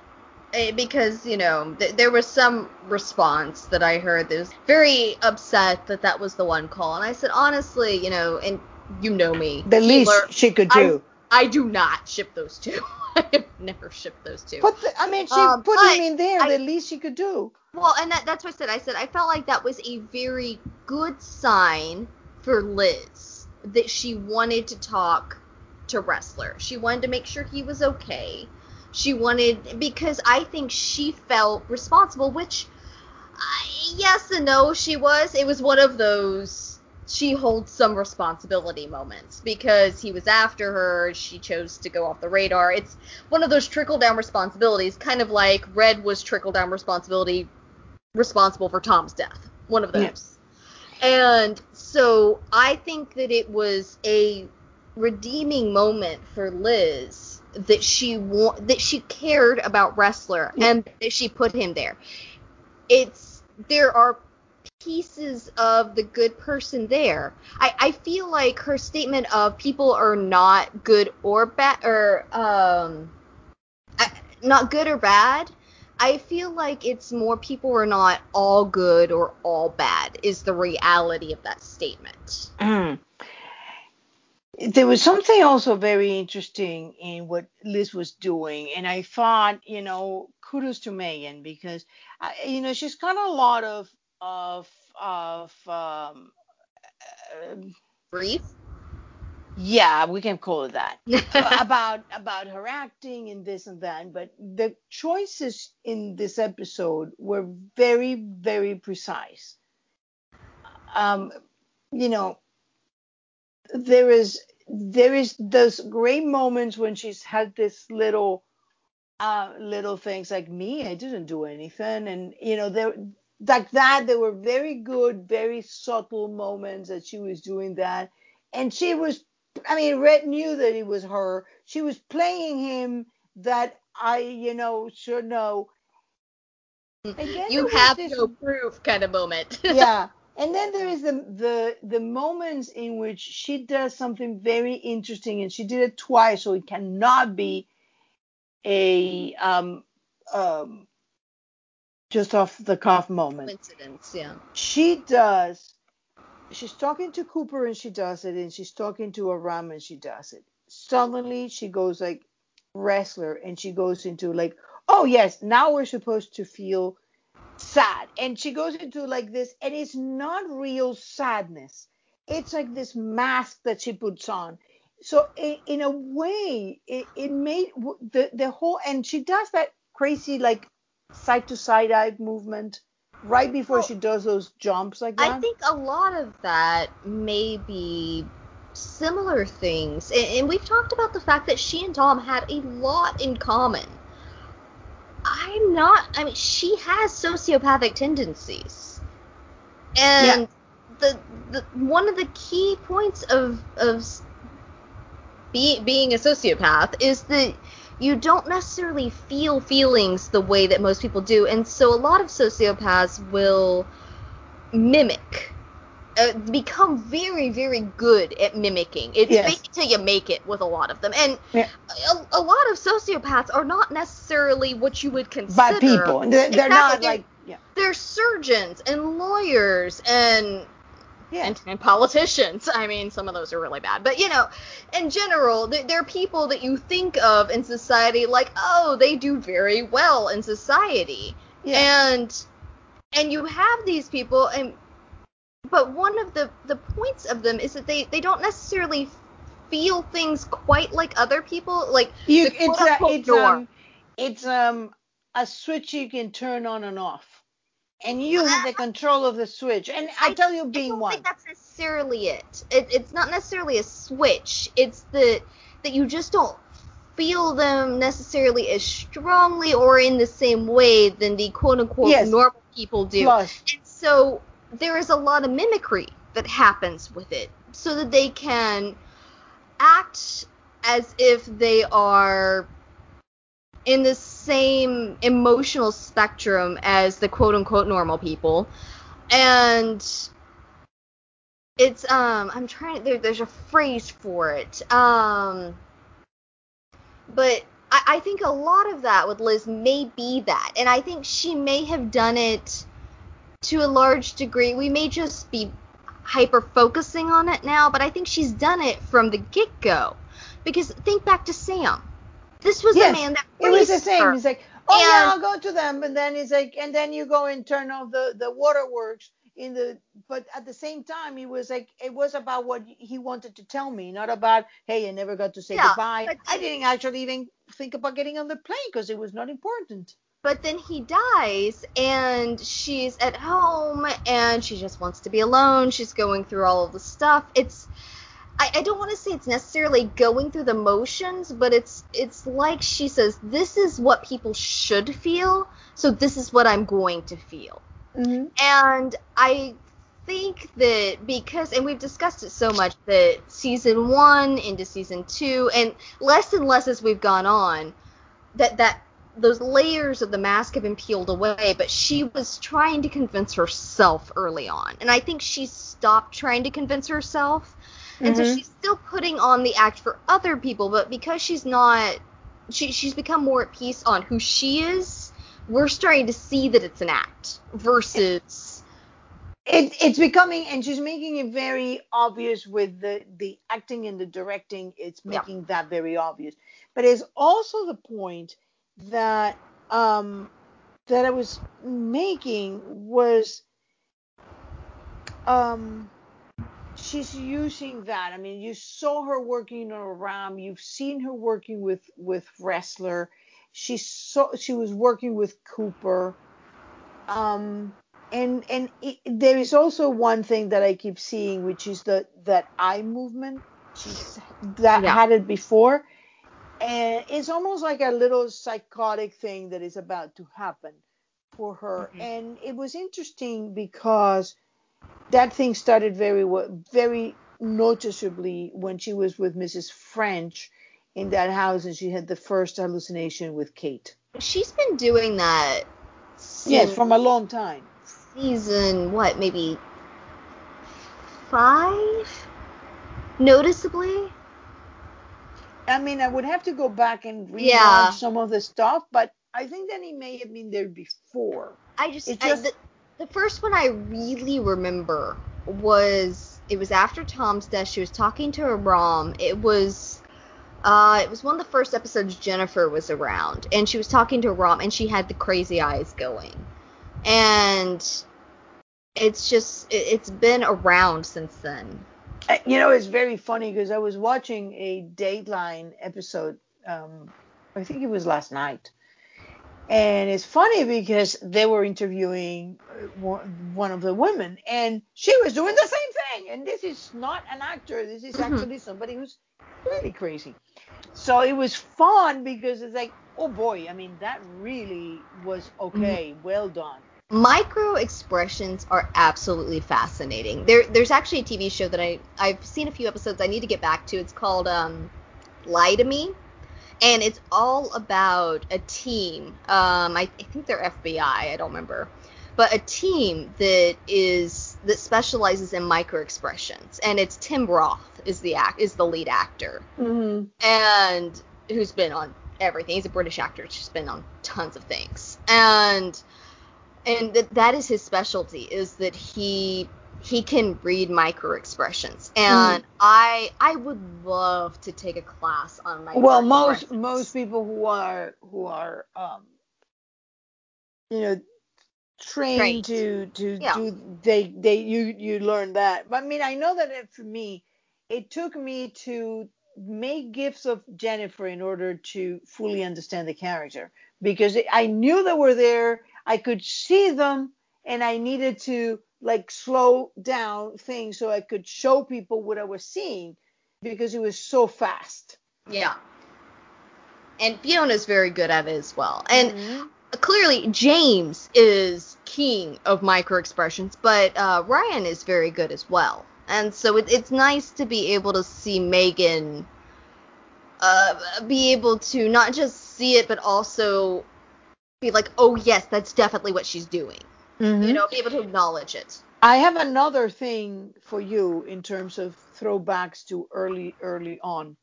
because, you know, there was some response that I heard that was very upset that that was the one call. And I said, honestly, you know, and you know me. The least she could do. I do not ship those two. I have never shipped those two. But, I mean, she put him in there. The least she could do. Well, and that's what I said. I said I felt like that was a very good sign for Liz that she wanted to talk to Ressler. She wanted to make sure he was okay. She wanted, because I think she felt responsible, which Yes and no, she was. It was one of those she holds some responsibility moments because he was after her. She chose to go off the radar. It's one of those trickle-down responsibilities, kind of like Red was trickle-down responsibility responsible for Tom's death. One of those. Yeah. And so I think that it was a redeeming moment for Liz that she cared about Ressler and that she put him there. There are pieces of the good person there. I feel like her statement of people are not good or bad, or not good or bad. I feel like it's more people are not all good or all bad is the reality of that statement. Mm. There was something also very interesting in what Liz was doing, and I thought, kudos to Megan because, she's got a lot of grief. Yeah, we can call it that about her acting and this and that. But the choices in this episode were very, very precise. There is those great moments when she's had this little things like me, I didn't do anything, and there were very good, very subtle moments that she was doing that, and she was, Red knew that it was her. She was playing him that I, should know. You have no proof kind of moment. Yeah. And then there is the moments in which she does something very interesting, and she did it twice, so it cannot be a just off the cuff moment. Coincidence, yeah. She's talking to Cooper and she does it, and she's talking to Aram and she does it. Suddenly she goes like Ressler, and she goes into like, oh yes, now we're supposed to feel sad, and she goes into like this, and it's not real sadness, it's like this mask that she puts on. So in a way it made the whole, and she does that crazy like side to side eye movement right before she does those jumps like that. I think a lot of that may be similar things, and we've talked about the fact that she and Tom had a lot in common. She has sociopathic tendencies. And the one of the key points of being a sociopath is that you don't necessarily feel feelings the way that most people do. And so a lot of sociopaths will mimic, become very, very good at mimicking. It's fake it till you make it with a lot of them. And a lot of sociopaths are not necessarily what you would consider. Bad people. They're not like... Yeah. They're surgeons and lawyers and politicians. Some of those are really bad. But, in general, they're people that you think of in society like, oh, they do very well in society. Yeah. And you have these people... But one of the points of them is that they don't necessarily feel things quite like other people. Like it's a switch you can turn on and off, and you have the control of the switch. And I tell you, being one, I don't think that's necessarily it. It's not necessarily a switch. It's that you just don't feel them necessarily as strongly or in the same way than the quote unquote normal people do. Plus. And so. There is a lot of mimicry that happens with it so that they can act as if they are in the same emotional spectrum as the quote-unquote normal people. And it's, there's a phrase for it. But I think a lot of that with Liz may be that. And I think she may have done it to a large degree. We may just be hyper-focusing on it now, but I think she's done it from the get-go. Because think back to Sam. This was a man that raised her. It was the same. He's like, I'll go to them. And then he's like, and then you go and turn off the waterworks. But at the same time, he was like, it was about what he wanted to tell me, not about, hey, I never got to say goodbye. I didn't actually even think about getting on the plane because it was not important. But then he dies, and she's at home, and she just wants to be alone. She's going through all of the stuff. I don't want to say it's necessarily going through the motions, but it's like she says, this is what people should feel, so this is what I'm going to feel. Mm-hmm. And I think that because, and we've discussed it so much, that season 1 into season 2, and less as we've gone on, that those layers of the mask have been peeled away, but she was trying to convince herself early on. And I think she stopped trying to convince herself. And mm-hmm. so she's still putting on the act for other people, but because she's become more at peace on who she is, we're starting to see that it's an act versus... It's becoming, and she's making it very obvious with the acting and the directing, it's making that very obvious. But it's also the point that that I was making was she's using that. I mean, you saw her working on Aram. You've seen her working with Ressler. She was working with Cooper. There is also one thing that I keep seeing, which is that eye movement. Had it before. And it's almost like a little psychotic thing that is about to happen for her. Mm-hmm. And it was interesting because that thing started very, very noticeably when she was with Mrs. French in that house, and she had the first hallucination with Kate. She's been doing that since from a long time. Season, maybe 5? Noticeably? I mean, I would have to go back and rewatch some of the stuff, but I think that he may have been there before. The first one I really remember was after Tom's death. She was talking to a Rom. It was one of the first episodes Jennifer was around, and she was talking to a Rom, and she had the crazy eyes going, and it's just it's been around since then. You know, it's very funny because I was watching a Dateline episode, I think it was last night. And it's funny because they were interviewing one of the women, and she was doing the same thing. And this is not an actor. This is actually somebody who's really crazy. So it was fun because it's like, oh, boy, I mean, that really was okay. Mm-hmm. Well done. Micro expressions are absolutely fascinating. There's actually a TV show that I've seen a few episodes I need to get back to. It's called Lie to Me, and it's all about a team. I think they're FBI. I don't remember, but a team that specializes in micro expressions, and it's Tim Roth is the lead actor, and who's been on everything. He's a British actor. He's been on tons of things, And that is his specialty, is that he can read micro expressions. And I would love to take a class on micro expressions. Well, most people who are trained to do, you learn that. But I mean, I know that for me, it took me to make gifs of Jennifer in order to fully understand the character, because I knew they were there. I could see them, and I needed to slow down things so I could show people what I was seeing, because it was so fast. Yeah. And Fiona's very good at it as well. And clearly James is king of microexpressions, but Ryan is very good as well. And so it's nice to be able to see Megan be able to not just see it, but also be like, oh yes, that's definitely what she's doing. Be able to acknowledge it. I have another thing for you in terms of throwbacks to early on.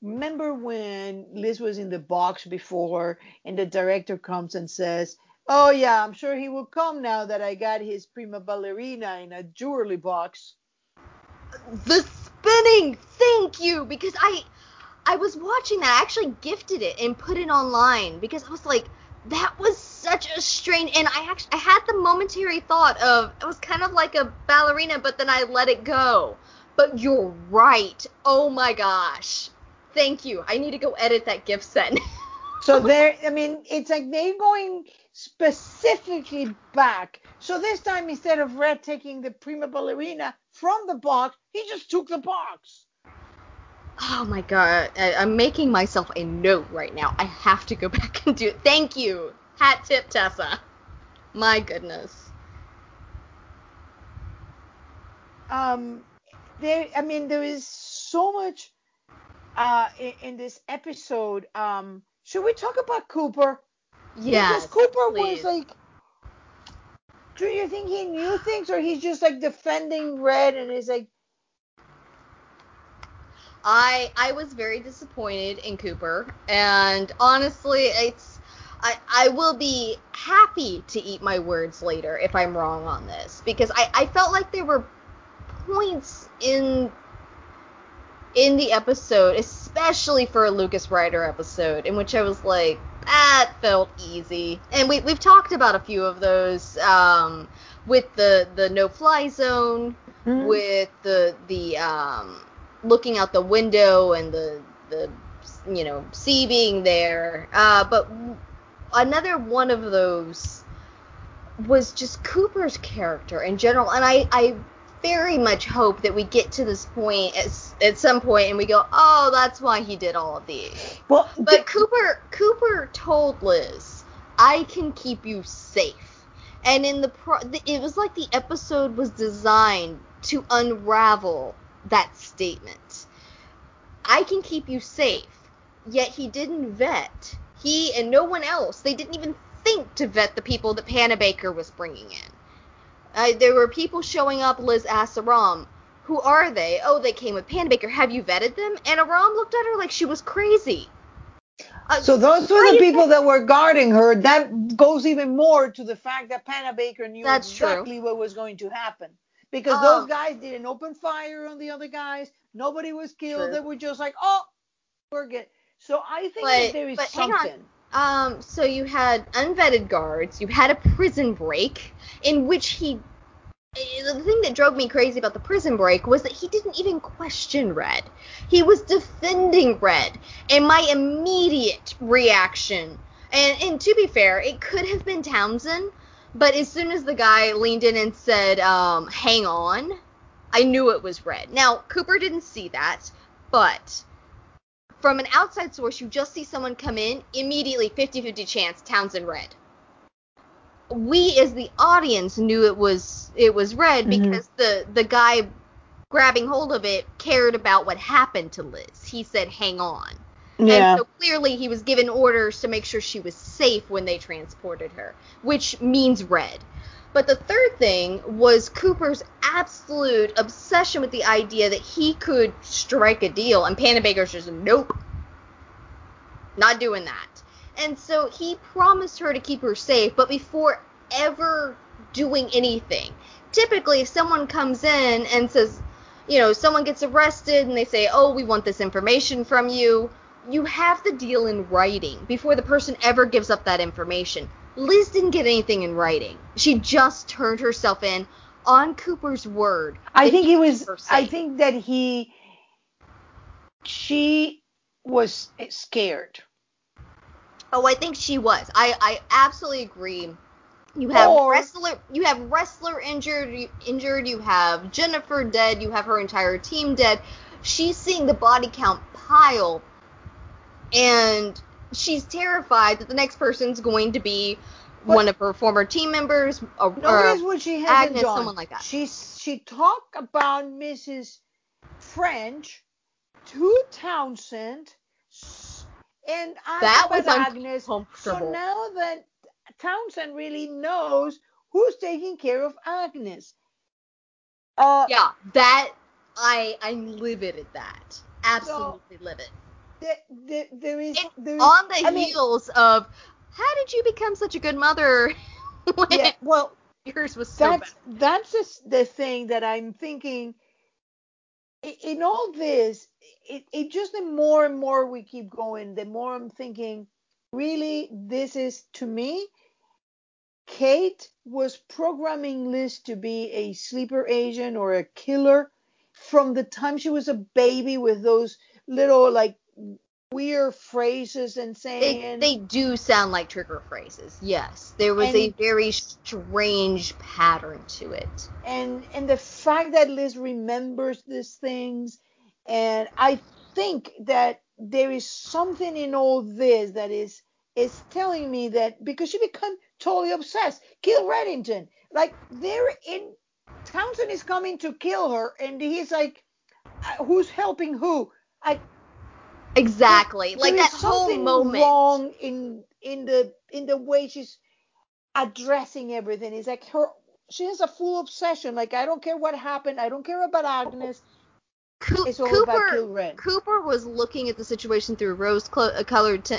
Remember when Liz was in the box before, and the director comes and says, oh yeah, I'm sure he will come now that I got his prima ballerina in a jewelry box. The spinning, thank you, because I was watching that. I actually gifted it and put it online because I was like, that was such a strange, and I had the momentary thought of, it was kind of like a ballerina, but then I let it go. But you're right. Oh my gosh. Thank you. I need to go edit that gift set. So there, I mean, it's like they're going specifically back. So this time, instead of Red taking the prima ballerina from the box, he just took the box. Oh my god, I'm making myself a note right now. I have to go back and do it. Thank you. Hat tip, Tessa. My goodness. There is so much in this episode. Should we talk about Cooper? Yes, because Cooper please. Was like, do you think he knew things, or he's just like defending Red and is like? I was very disappointed in Cooper, and honestly, I will be happy to eat my words later if I'm wrong on this, because I felt like there were points in the episode, especially for a Lucas Ryder episode, in which I was like, that felt easy. And we've talked about a few of those with the no-fly zone, mm-hmm. with the looking out the window and the sea being there. But another one of those was just Cooper's character in general, and I very much hope that we get to this point at some point and we go, oh, that's why he did all of these. Well, but Cooper told Liz, I can keep you safe. And in it was like the episode was designed to unravel that statement. I can keep you safe, yet he didn't vet. He and no one else, they didn't even think to vet the people that Panabaker was bringing in. There were people showing up. Liz asked Aram, who are they? Oh, they came with Panabaker. Have you vetted them? And Aram looked at her like she was crazy. So those were the people that were guarding her. That goes even more to the fact that Panabaker knew exactly what was going to happen. Because those guys didn't open fire on the other guys. Nobody was killed. True. They were just like, oh, we're good. So I think that there is something. Hang on. So you had unvetted guards, you had a prison break in which the thing that drove me crazy about the prison break was that he didn't even question Red. He was defending Red, and my immediate reaction, and to be fair, it could have been Townsend, but as soon as the guy leaned in and said, hang on, I knew it was Red. Now, Cooper didn't see that, but from an outside source, you just see someone come in, immediately 50-50 chance, Townsend Red. We as the audience knew it was Red, mm-hmm. because the guy grabbing hold of it cared about what happened to Liz. He said, hang on. Yeah. And so clearly he was given orders to make sure she was safe when they transported her, which means Red. But the third thing was Cooper's absolute obsession with the idea that he could strike a deal, and Panabaker's just, nope, not doing that. And so he promised her to keep her safe, but before ever doing anything. Typically, if someone comes in and says, someone gets arrested and they say, oh, we want this information from you, you have the deal in writing before the person ever gives up that information. Liz didn't get anything in writing. She just turned herself in on Cooper's word. She was scared. Oh, I think she was. I absolutely agree. You have Ressler injured, you have Jennifer dead, you have her entire team dead. She's seeing the body count pile, and she's terrified that the next person's going to be one of her former team members, or what she Agnes, done. Someone like that. She talked about Mrs. French to Townsend, and Agnes. So now that Townsend really knows who's taking care of Agnes. Yeah, that I'm livid at that. Absolutely livid. There is on the heels of, how did you become such a good mother when yours was so bad? That's just the thing that I'm thinking. In all this, it just, the more and more we keep going, the more I'm thinking, really, this is, to me, Kate was programming Liz to be a sleeper agent or a killer from the time she was a baby with those little, like, weird phrases and saying. They do sound like trigger phrases, yes. There was a very strange pattern to it. And the fact that Liz remembers these things, and I think that there is something in all this that is telling me that, because she became totally obsessed. Kill Reddington. Like, they're in... Townsend is coming to kill her, and he's like, who's helping who? Exactly. Like, that whole moment. There's something wrong in the way she's addressing everything. It's like she has a full obsession. Like, I don't care what happened. I don't care about Agnes. It's all about Kill Red. Cooper was looking at the situation through rose-tinted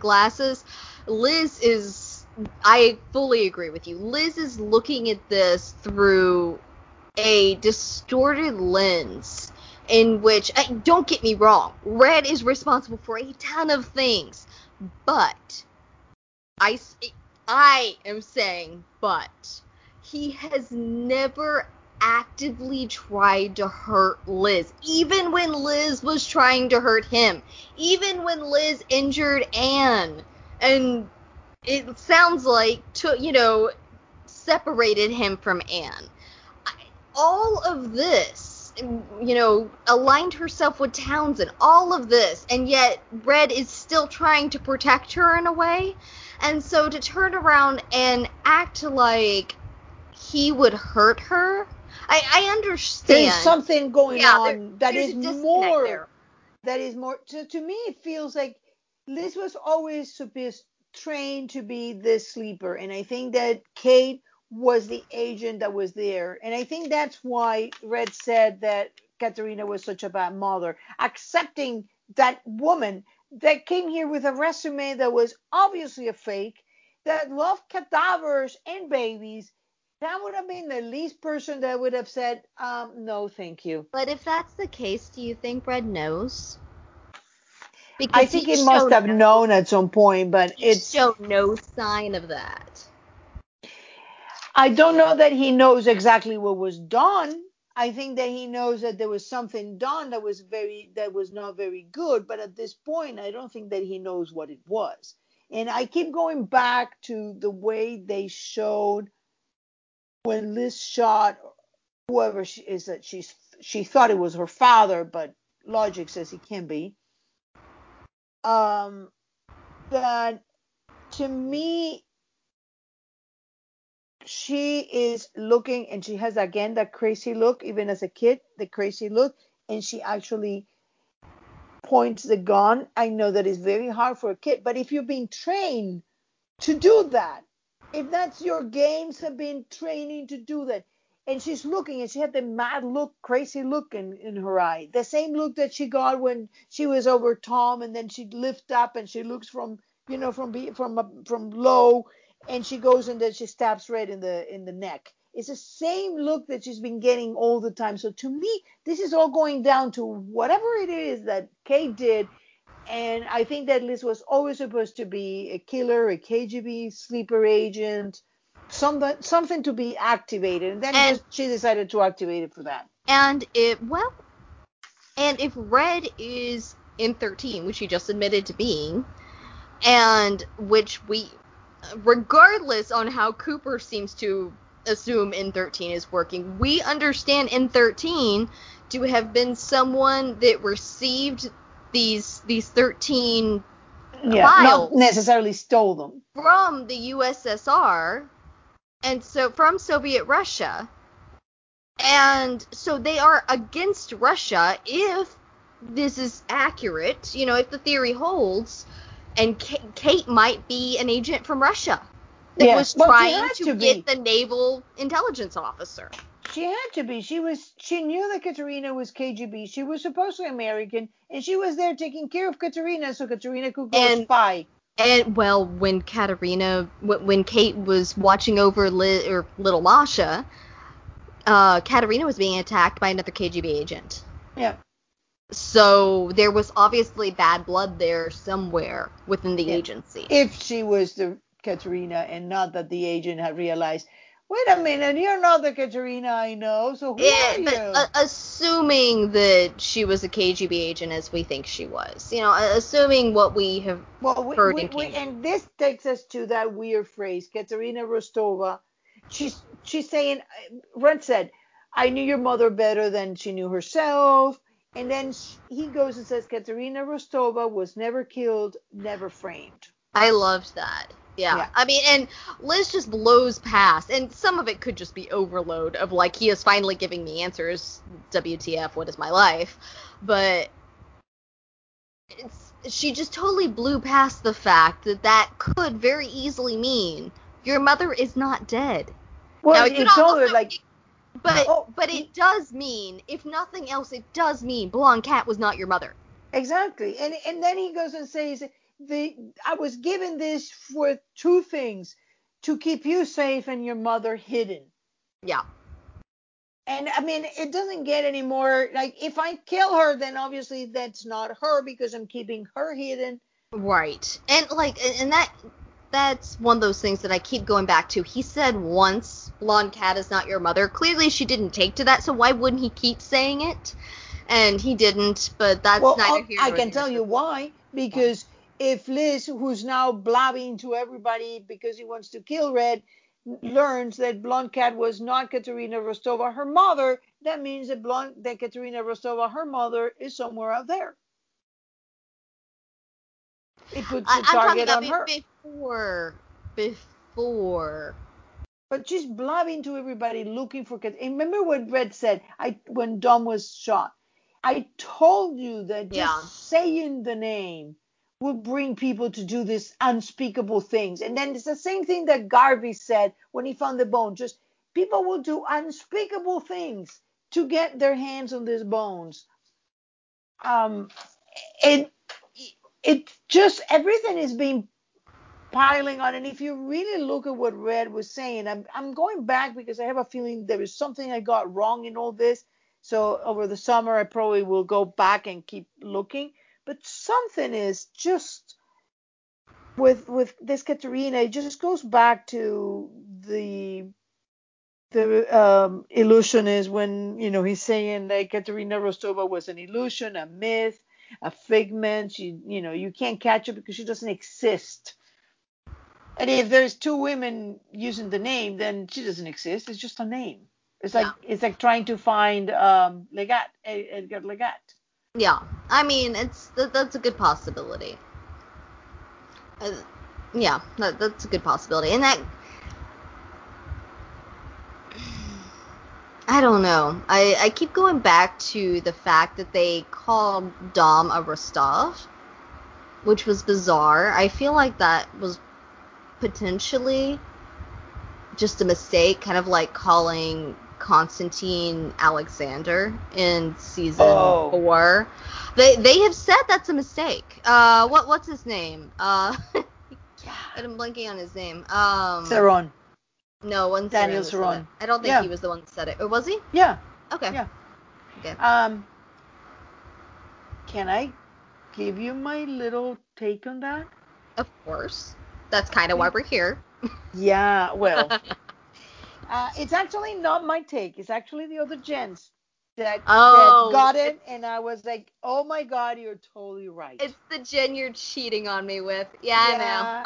glasses. Liz is... I fully agree with you. Liz is looking at this through a distorted lens in which... don't get me wrong. Red is responsible for a ton of things. But... I am saying but. He has never... actively tried to hurt Liz, even when Liz was trying to hurt him, even when Liz injured Anne, and it sounds like, separated him from Anne. All of this, aligned herself with Townsend, all of this, and yet Red is still trying to protect her in a way, and so to turn around and act like he would hurt her, I understand. There's something going on that is more. To me, it feels like Liz was always trained to be the sleeper, and I think that Kate was the agent that was there, and I think that's why Red said that Katerina was such a bad mother, accepting that woman that came here with a resume that was obviously a fake, that loved cadavers and babies. That would have been the least person that would have said, no, thank you. But if that's the case, do you think Red knows? Because I think he must have known at some point, but it's... showed no sign of that. I don't know that he knows exactly what was done. I think that he knows that there was something done that was not very good. But at this point, I don't think that he knows what it was. And I keep going back to the way they showed... when Liz shot whoever she is, that she thought it was her father, but logic says it can be. But to me, she is looking, and she has again that crazy look, even as a kid, the crazy look, and she actually points the gun. I know that is very hard for a kid, but if you're being trained to do that, if that's your games have been training to do that. And she's looking, and she had the mad look, crazy look in her eye. The same look that she got when she was over Tom, and then she lifts up, and she looks from low, and she goes, and then she stabs Red in the neck. It's the same look that she's been getting all the time. So to me, this is all going down to whatever it is that Kate did. And I think that Liz was always supposed to be a killer, a KGB sleeper agent, something to be activated. And then she decided to activate it for that. And if Red is in 13, which she just admitted to being, and which we, regardless on how Cooper seems to assume in 13 is working, we understand in 13 to have been someone that received these 13 files, not necessarily stole them, from the USSR, and so from Soviet Russia, and so they are against Russia if this is accurate, if the theory holds, and Kate might be an agent from Russia that was trying to get the naval intelligence officer. She had to be. She knew that Katerina was KGB. She was supposedly American, and she was there taking care of Katerina so Katerina could go and spy. And well, when Kate was watching over little Masha, Katerina was being attacked by another KGB agent. Yeah. So there was obviously bad blood there somewhere within the agency. If she was the Katerina, and not that the agent had realized. wait a minute, you're not the Katerina I know, so who are you? Assuming that she was a KGB agent, as we think she was, you know, assuming what we have heard in Katerina. And this takes us to that weird phrase, Katerina Rostova. She's saying, Red said, I knew your mother better than she knew herself. And then he goes and says, Katerina Rostova was never killed, never framed. I loved that. Yeah. I mean, and Liz just blows past, and some of it could just be overload of, like, he is finally giving me answers, WTF, what is my life? But she just totally blew past the fact that that could very easily mean your mother is not dead. Well, now, it's all like... But it does mean, if nothing else, it does mean Blonde Cat was not your mother. Exactly. And then he goes and says... I was given this for two things, to keep you safe and your mother hidden. Yeah. And, I mean, it doesn't get any more, like, if I kill her, then obviously that's not her because I'm keeping her hidden. Right. And, like, and that's one of those things that I keep going back to. He said once, Blonde Cat is not your mother. Clearly she didn't take to that, so why wouldn't he keep saying it? And he didn't, but that's neither here nor there. I can tell you why, because... If Liz, who's now blabbing to everybody because he wants to kill Red, learns that Blonde Cat was not Katerina Rostova, her mother, that means that Katerina Rostova, her mother, is somewhere out there. It puts a target on her. Before. But she's blabbing to everybody looking for Katerina. Remember what Red said when Dom was shot? I told you that just saying the name will bring people to do these unspeakable things. And then it's the same thing that Garvey said when he found the bone. Just people will do unspeakable things to get their hands on these bones. It just, everything is being piling on. And if you really look at what Red was saying, I'm going back because I have a feeling there is something I got wrong in all this. So over the summer, I probably will go back and keep looking. But something is just with this Katerina. It just goes back to the illusionist when, you know, he's saying that Katerina Rostova was an illusion, a myth, a figment. She, you know, you can't catch her because she doesn't exist. And if there's two women using the name, then she doesn't exist. It's just a name. It's like trying to find Legat, Edgar Legat. Yeah, I mean, that's a good possibility. That's a good possibility. And that... I don't know. I keep going back to the fact that they called Dom a Rostov, which was bizarre. I feel like that was potentially just a mistake, kind of like calling... Constantine Alexander in season 4. They have said that's a mistake. What's his name? And I'm blanking on his name. Theron. No, one Daniel Theron. I don't think he was the one that said it. Or was he? Yeah. Okay. Yeah. Okay. Can I give you my little take on that? Of course. That's kind of why we're here. Yeah. Well. It's actually not my take. It's actually the other gents that got it, and I was like, oh, my God, you're totally right. It's the Jen you're cheating on me with. Yeah.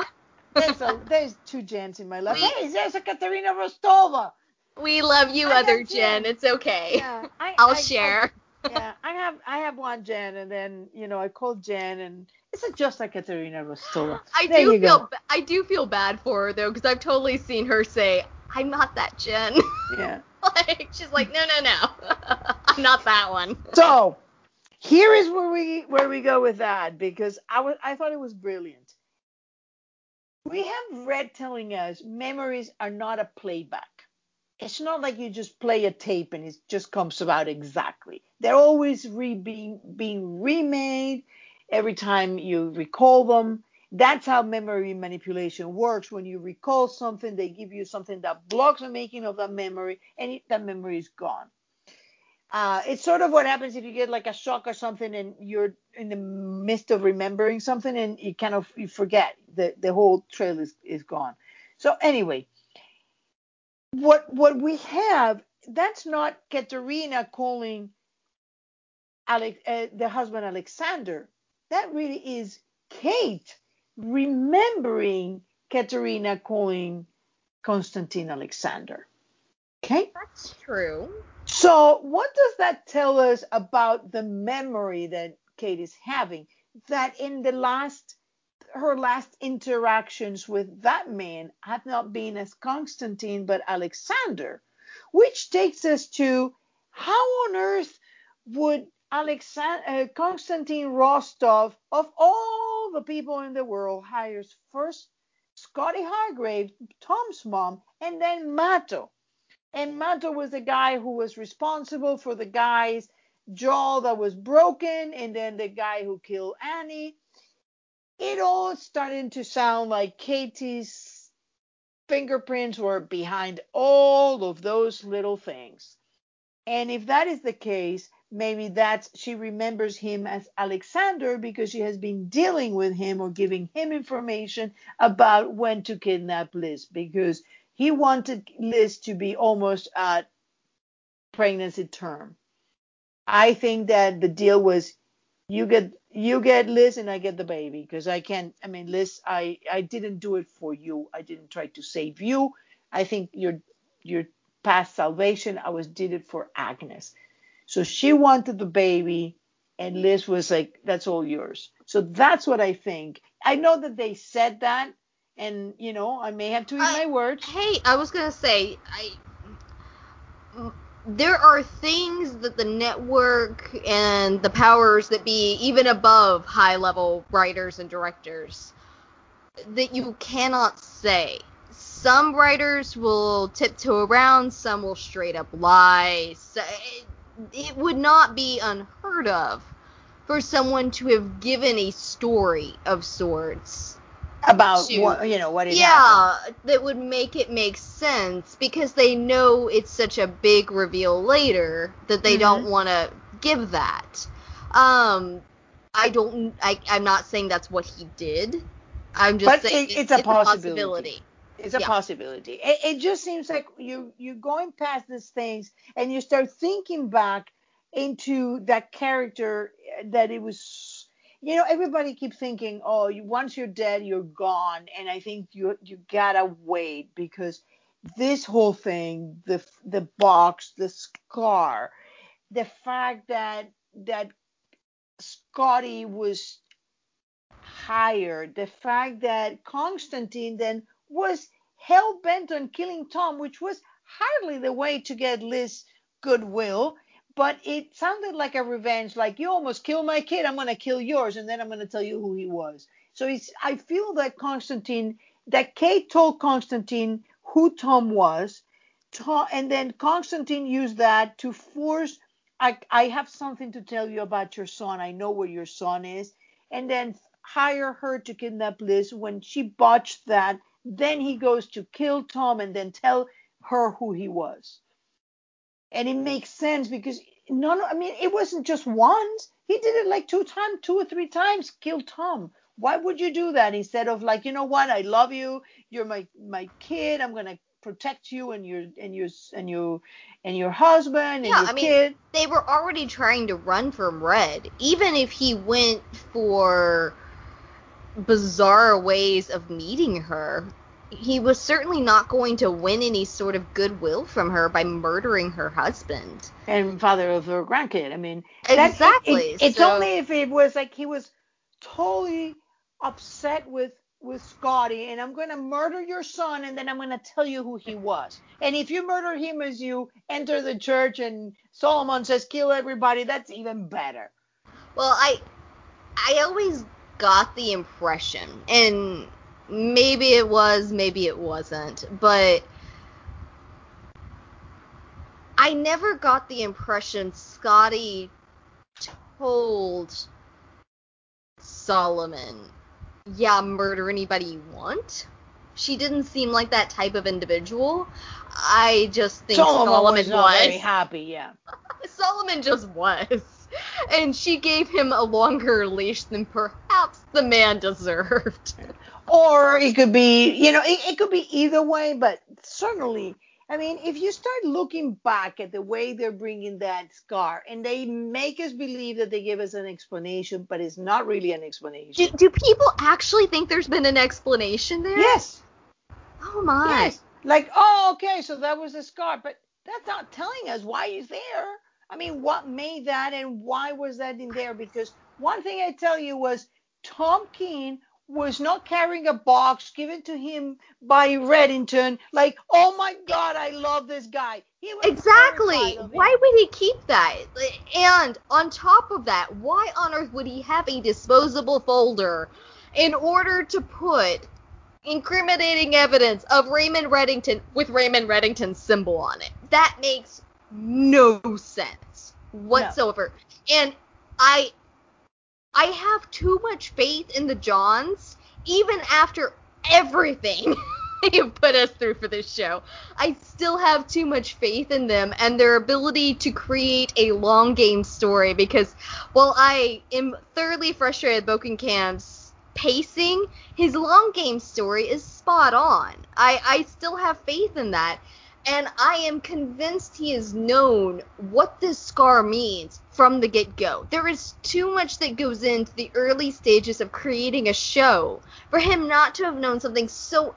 I know. There's two gents in my life. Hey, there's a Katerina Rostova. We love you, other Jen. It's okay. Yeah, I'll share. I have one Jen, and then, you know, I called Jen, and it's just like Katerina Rostova. I do feel bad for her, though, because I've totally seen her say, I'm not that Jen. Yeah. She's like, no. I'm not that one. So here is where we go with that, because I thought it was brilliant. We have Red telling us memories are not a playback. It's not like you just play a tape and it just comes about exactly. They're always being remade every time you recall them. That's how memory manipulation works. When you recall something, they give you something that blocks the making of that memory, and that memory is gone. It's sort of what happens if you get like a shock or something, and you're in the midst of remembering something, and you kind of forget. The whole trail is gone. So anyway, what we have, that's not Katerina calling the husband Alexander. That really is Kate remembering Katerina calling Konstantin Alexander. Okay? That's true. So what does that tell us about the memory that Kate is having? That in her last interactions with that man have not been as Konstantin but Alexander, which takes us to how on earth would Konstantin Rostov, of all the people in the world, hires first Scotty Hargrave, Tom's mom, and then Matto. And Matto was the guy who was responsible for the guy's jaw that was broken, and then the guy who killed Annie. It all started to sound like Katie's fingerprints were behind all of those little things. And if that is the case, maybe she remembers him as Alexander because she has been dealing with him or giving him information about when to kidnap Liz, because he wanted Liz to be almost at pregnancy term. I think that the deal was you get Liz and I get the baby, because Liz, I didn't do it for you. I didn't try to save you. I think your past salvation, did it for Agnes. So she wanted the baby, and Liz was like, that's all yours. So that's what I think. I know that they said that, and, I may have to eat my words. Hey, I was going to say, there are things that the network and the powers that be, even above high-level writers and directors, that you cannot say. Some writers will tiptoe around, some will straight-up lie. So it would not be unheard of for someone to have given a story of sorts about what it happened. Yeah, that would make it make sense, because they know it's such a big reveal later that they don't want to give that. I'm not saying that's what he did. I'm just saying it's a possibility. It's a possibility. It just seems like you're going past these things and you start thinking back into that character that it was. Everybody keeps thinking, once you're dead, you're gone. And I think you gotta wait, because this whole thing, the box, the scar, the fact that Scotty was hired, the fact that Konstantin then was hell-bent on killing Tom, which was hardly the way to get Liz goodwill, but it sounded like a revenge, like, you almost killed my kid, I'm going to kill yours, and then I'm going to tell you who he was. So I feel that Kate told Konstantin who Tom was, and then Konstantin used that to force, I have something to tell you about your son, I know where your son is, and then hire her to kidnap Liz. When she botched that, then he goes to kill Tom and then tell her who he was. And it makes sense, because it wasn't just once. He did it like two or three times, kill Tom. Why would you do that instead of like, you know what? I love you. You're my kid. I'm going to protect you and your husband and your kid. They were already trying to run from Red. Even if he went for bizarre ways of meeting her, he was certainly not going to win any sort of goodwill from her by murdering her husband and father of her grandkid. Exactly. It's only if it was like he was totally upset with Scotty, and I'm going to murder your son, and then I'm going to tell you who he was. And if you murder him as you enter the church and Solomon says kill everybody, that's even better. Well, I always got the impression, and maybe it was, maybe it wasn't, but I never got the impression Scotty told Solomon, murder anybody you want. She didn't seem like that type of individual. I just think Solomon was not very happy, Solomon just was. And she gave him a longer leash than perhaps the man deserved. Or it could be either way, but certainly I mean, if you start looking back at the way they're bringing that scar, and they make us believe that they give us an explanation, but it's not really an explanation. Do people actually think there's been an explanation there? Yes. Oh, my. Yes. Like, oh, okay, so that was a scar, but that's not telling us why it's there. I mean, what made that and why was that in there? Because one thing I tell you was Tom Keen was not carrying a box given to him by Reddington. Like, oh my God, I love this guy. He was exactly. Why would he keep that? And on top of that, why on earth would he have a disposable folder in order to put incriminating evidence of Raymond Reddington with Raymond Reddington's symbol on it? That makes no sense whatsoever. No. And I have too much faith in the Johns, even after everything they've put us through for this show. I still have too much faith in them and their ability to create a long game story because while I am thoroughly frustrated at Bokenkamp's pacing, his long game story is spot on. I still have faith in that. And I am convinced he has known what this scar means from the get-go. There is too much that goes into the early stages of creating a show for him not to have known something so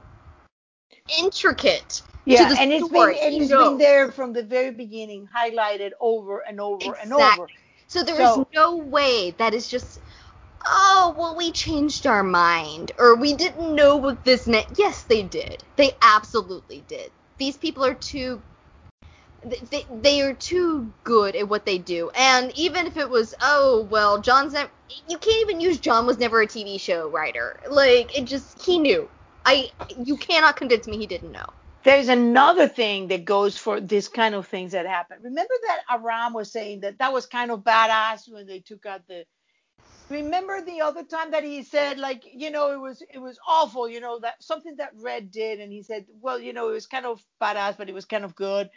intricate to the story. Yeah, and it's been there from the very beginning, highlighted over and over and over. So there is no way that is just, oh, well, we changed our mind, or we didn't know what this meant. Yes, they did. They absolutely did. These people are they are too good at what they do. And even if it was, oh, well, you can't even use John was never a TV show writer. Like, it just, he knew. You cannot convince me he didn't know. There's another thing that goes for this kind of things that happen. Remember that Aram was saying that was kind of badass when they took out the, remember the other time that he said, like, you know, it was awful, you know, that something that Red did, and he said, well, you know, it was kind of badass, but it was kind of good,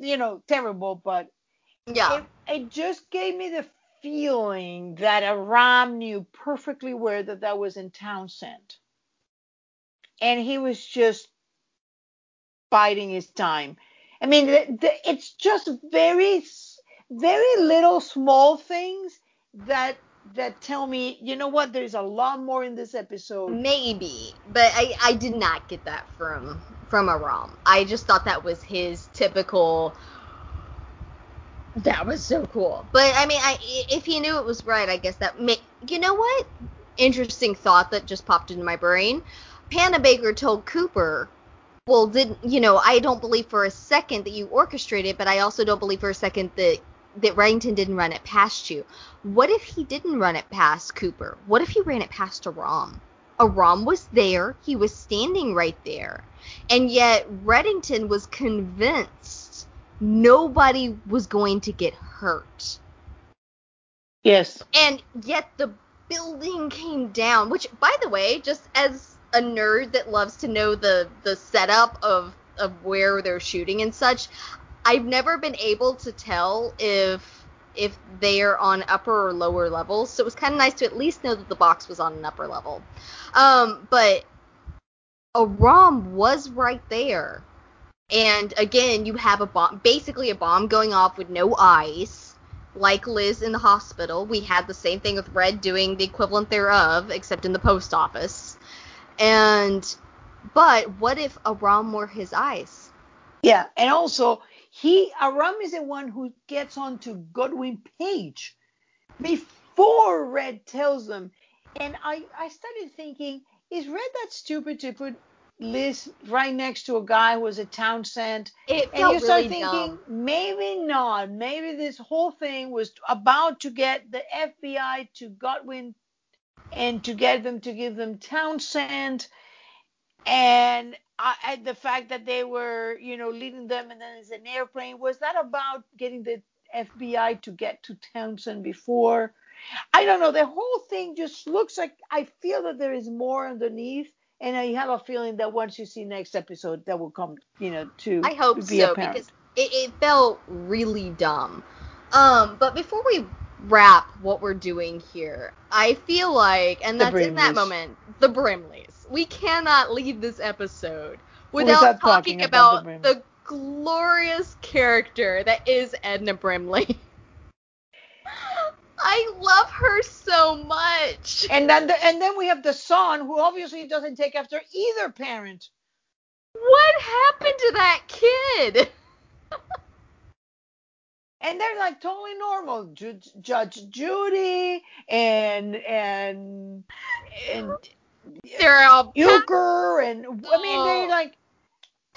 you know, terrible, but yeah, it just gave me the feeling that Aram knew perfectly where that was in Townsend, and he was just biding his time. I mean, it's just very, very little small things that tell me, you know what, there's a lot more in this episode. Maybe, but I did not get that from Aram. I just thought that was his typical, that was so cool. But, I mean, if he knew it was right, I guess that may, you know what? Interesting thought that just popped into my brain. Panabaker told Cooper, well, I don't believe for a second that you orchestrated, but I also don't believe for a second that Reddington didn't run it past you. What if he didn't run it past Cooper? What if he ran it past Aram? Aram was there. He was standing right there. And yet Reddington was convinced nobody was going to get hurt. Yes. And yet the building came down, which, by the way, just as a nerd that loves to know the setup of where they're shooting and such, I've never been able to tell if they're on upper or lower levels, so it was kind of nice to at least know that the box was on an upper level. But Aram was right there. And, again, you have a bomb, basically a bomb going off with no eyes, like Liz in the hospital. We had the same thing with Red doing the equivalent thereof, except in the post office. But what if Aram were his eyes? Yeah, and also... Aram is the one who gets on to Godwin Page before Red tells them. And I started thinking, is Red that stupid to put Liz right next to a guy who was a Townsend? And you start really thinking, maybe not. Maybe this whole thing was about to get the FBI to Godwin and to get them to give them Townsend. And the fact that they were, you know, leading them and then it's an airplane, was that about getting the FBI to get to Townsend before? I don't know. The whole thing just looks like I feel that there is more underneath, and I have a feeling that once you see next episode, that will come, you know, to be apparent. I hope so, because it felt really dumb. But before we wrap what we're doing here, I feel like, and that's in that moment, the Brimleys. We cannot leave this episode without talking about the glorious character that is Edna Brimley. I love her so much. And then we have the son, who obviously doesn't take after either parent. What happened to that kid? And they're like totally normal. Judge Judy and they're all Euchre and I mean they like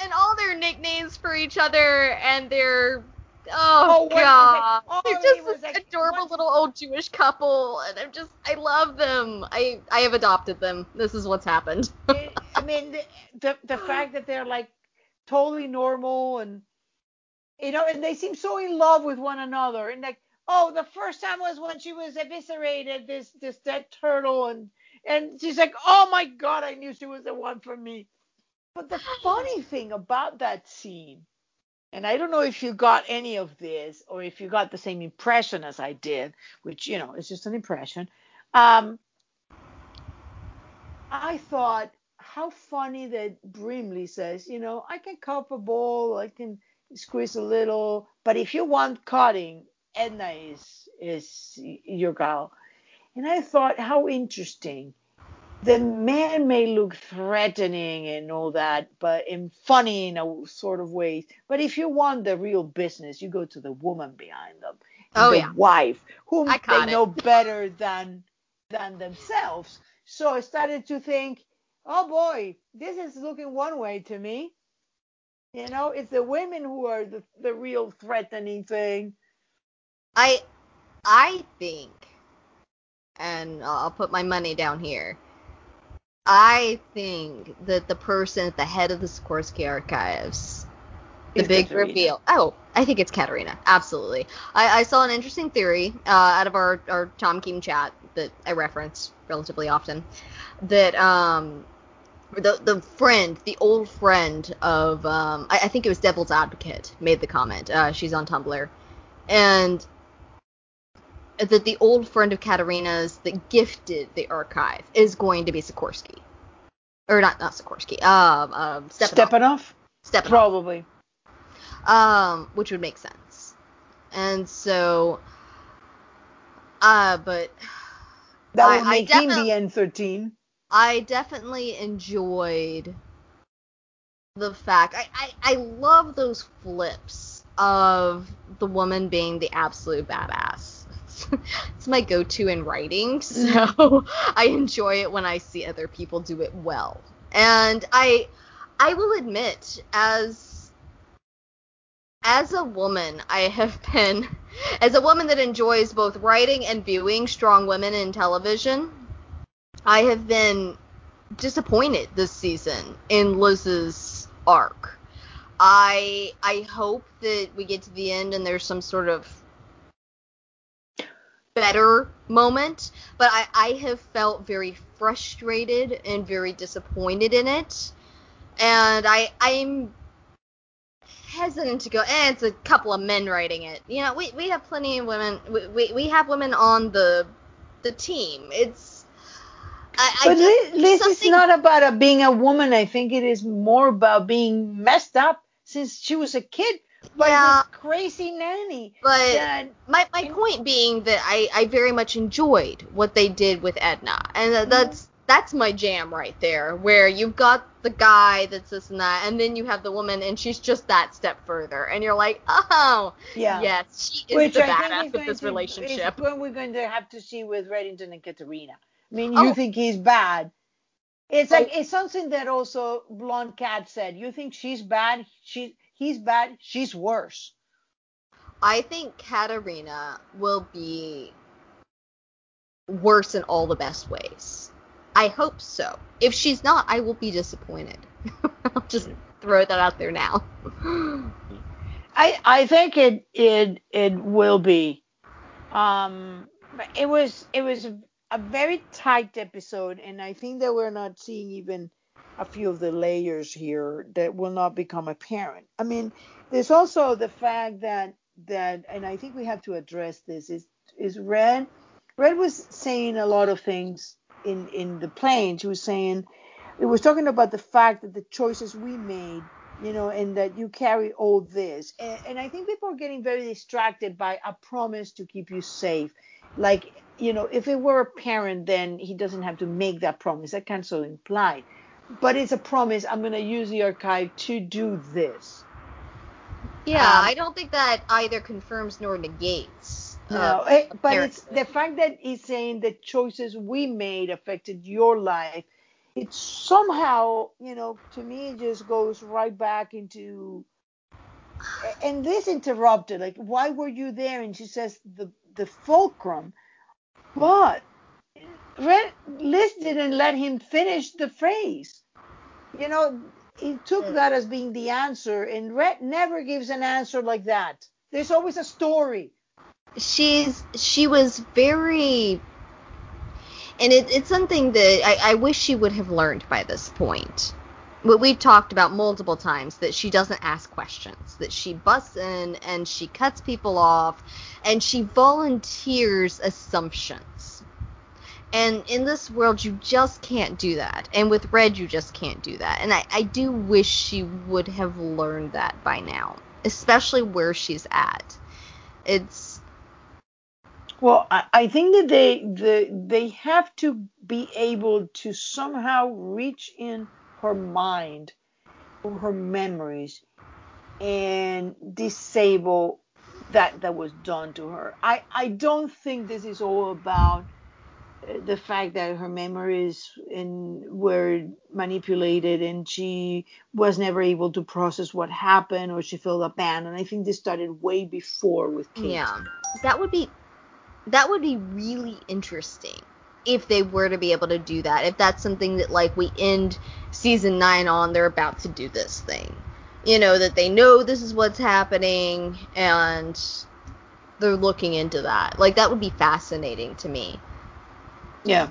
and all their nicknames for each other and their God. They're just this adorable little old Jewish couple, and I love them. I have adopted them. This is what's happened. I mean, the fact that they're like totally normal and, you know, and they seem so in love with one another. And like, oh, the first time was when she was eviscerated, this dead turtle. And she's like, oh my God, I knew she was the one for me. But the funny thing about that scene, and I don't know if you got any of this or if you got the same impression as I did, which, you know, it's just an impression. I thought how funny that Brimley says, you know, I can cup a ball, I can squeeze a little, but if you want cutting, Edna is your gal. And I thought how interesting. The man may look threatening and all that, but in funny in a sort of way. But if you want the real business, you go to the woman behind them, the wife, whom they know better than themselves. So I started to think, oh boy, this is looking one way to me. You know, it's the women who are the real threatening thing. I think, and I'll put my money down here. I think that the person at the head of the Sikorsky Archives, the big reveal. Oh, I think it's Katerina. Absolutely. I saw an interesting theory out of our Tom Keen chat that I reference relatively often. That the old friend of I think it was Devil's Advocate made the comment. She's on Tumblr, and that the old friend of Katerina's that gifted the archive is going to be Sikorsky. Or not Sikorsky. Stepanov? Stepanov. Probably. Which would make sense. And so... but... That would make him the N13. I definitely enjoyed the fact... I love those flips of the woman being the absolute badass. It's my go-to in writing, so I enjoy it when I see other people do it well. And I will admit, as a woman, I have been, as a woman that enjoys both writing and viewing strong women in television, I have been disappointed this season in Liz's arc. I hope that we get to the end and there's some sort of better moment, but I have felt very frustrated and very disappointed in it, and I'm hesitant to go, it's a couple of men writing it. You know, we have plenty of women, we have women on the team. It's Liz is not about being a woman. I think it is more about being messed up since she was a kid. But yeah, this crazy nanny. But that, my point being that I very much enjoyed what they did with Edna. And that's my jam right there, where you've got the guy that's this and that, and then you have the woman, and she's just that step further. And you're like, oh, yeah. Yes, she is the badass with this relationship. Which we're going to have to see with Reddington and Katerina. I mean, you think he's bad. It's like it's something that also Blonde Cat said. You think she's bad, he's bad, she's worse. I think Katerina will be worse in all the best ways. I hope so. If she's not, I will be disappointed. I'll just throw that out there now. I think it will be. It was a very tight episode, and I think that we're not seeing even a few of the layers here that will not become apparent. I mean, there's also the fact that and I think we have to address this, is Red was saying a lot of things in the plane. She was talking about the fact that the choices we made you know, and that you carry all this. And I think people are getting very distracted by a promise to keep you safe. Like, you know, if it were a parent, then he doesn't have to make that promise. That kind of implied. But it's a promise. I'm going to use the archive to do this. Yeah, I don't think that either confirms nor negates. But it's the fact that he's saying the choices we made affected your life. It somehow, you know, to me, it just goes right back into, and this interrupted, like, why were you there? And she says the fulcrum, but Liz didn't let him finish the phrase. You know, he took that as being the answer, and Red never gives an answer like that. There's always a story. She was very, and it's something that I wish she would have learned by this point. What we've talked about multiple times, that she doesn't ask questions, that she busts in and she cuts people off and she volunteers assumptions. And in this world, you just can't do that. And with Red, you just can't do that. And I do wish she would have learned that by now, especially where she's at. It's... Well, I think that they have to be able to somehow reach in her mind or her memories and disable that was done to her. I don't think this is all about the fact that her memories were manipulated and she was never able to process what happened, or she felt abandoned. I think this started way before with Kate. Yeah, that would be really interesting if they were to be able to do that. If that's something that, like, we end season 9 on, they're about to do this thing. You know, that they know this is what's happening and they're looking into that. Like, that would be fascinating to me. Yeah,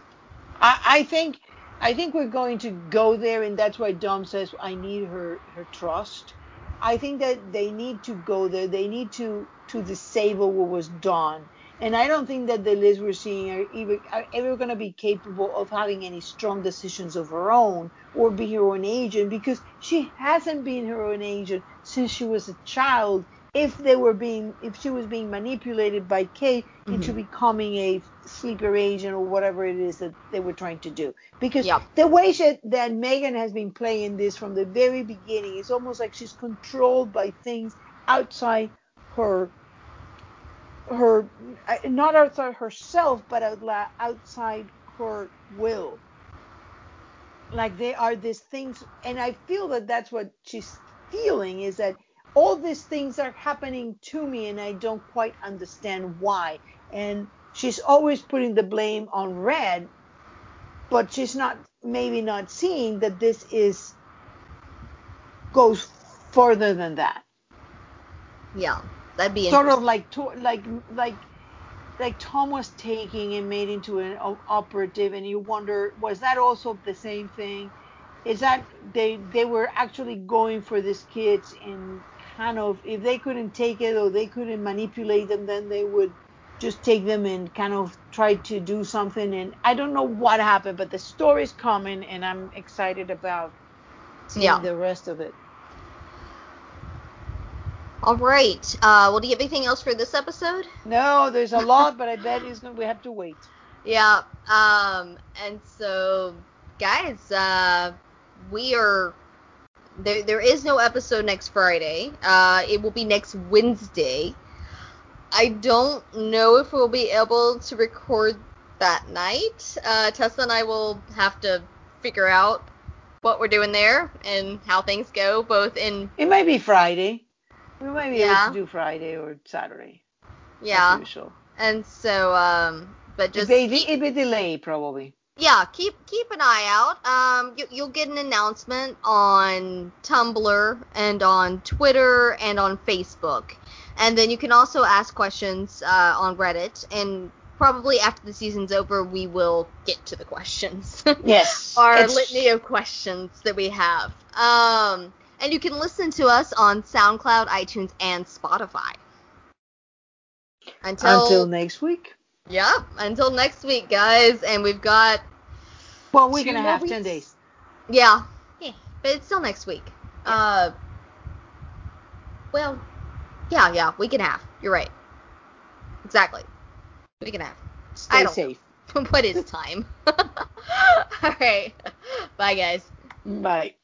I think we're going to go there, and that's why Dom says I need her trust. I think that they need to go there. They need to disable what was done, and I don't think that the Liz we're seeing are ever going to be capable of having any strong decisions of her own or be her own agent, because she hasn't been her own agent since she was a child. If she was being manipulated by Kate into becoming a sleeper agent or whatever it is that they were trying to do. Because the way that Megan has been playing this from the very beginning, it's almost like she's controlled by things outside her not outside herself, but outside her will. Like, they are these things, and I feel that that's what she's feeling, is that all these things are happening to me and I don't quite understand why. And she's always putting the blame on Red, but she's maybe not seeing that this goes further than that. Yeah, that'd be sort of like Tom was taking and made into an operative, and you wonder, was that also the same thing? Is that they were actually going for these kids, and kind of, if they couldn't take it or they couldn't manipulate them, then they would just take them and kind of try to do something. And I don't know what happened, but the story's coming, and I'm excited about seeing the rest of it. All right. Well, do you have anything else for this episode? No, there's a lot, but I bet we have to wait. Yeah. And so, guys, we are there is no episode next Friday. It will be next Wednesday. I don't know if we'll be able to record that night. Tessa and I will have to figure out what we're doing there and how things go, both in... It might be Friday. We might be able to do Friday or Saturday. Yeah. As usual. And so, but just... It'd be delayed, probably. Yeah, keep an eye out. You'll get an announcement on Tumblr and on Twitter and on Facebook. And then you can also ask questions on Reddit. And probably after the season's over, we will get to the questions. Yes. Our litany of questions that we have. And you can listen to us on SoundCloud, iTunes, and Spotify. Until next week. Yeah, until next week, guys, and we've got... Well, we're going to have 10 days. Yeah, but it's still next week. Yeah. Well, yeah, we can have. You're right. Exactly. We can have. Stay safe. What is time? All right. Bye, guys. Bye.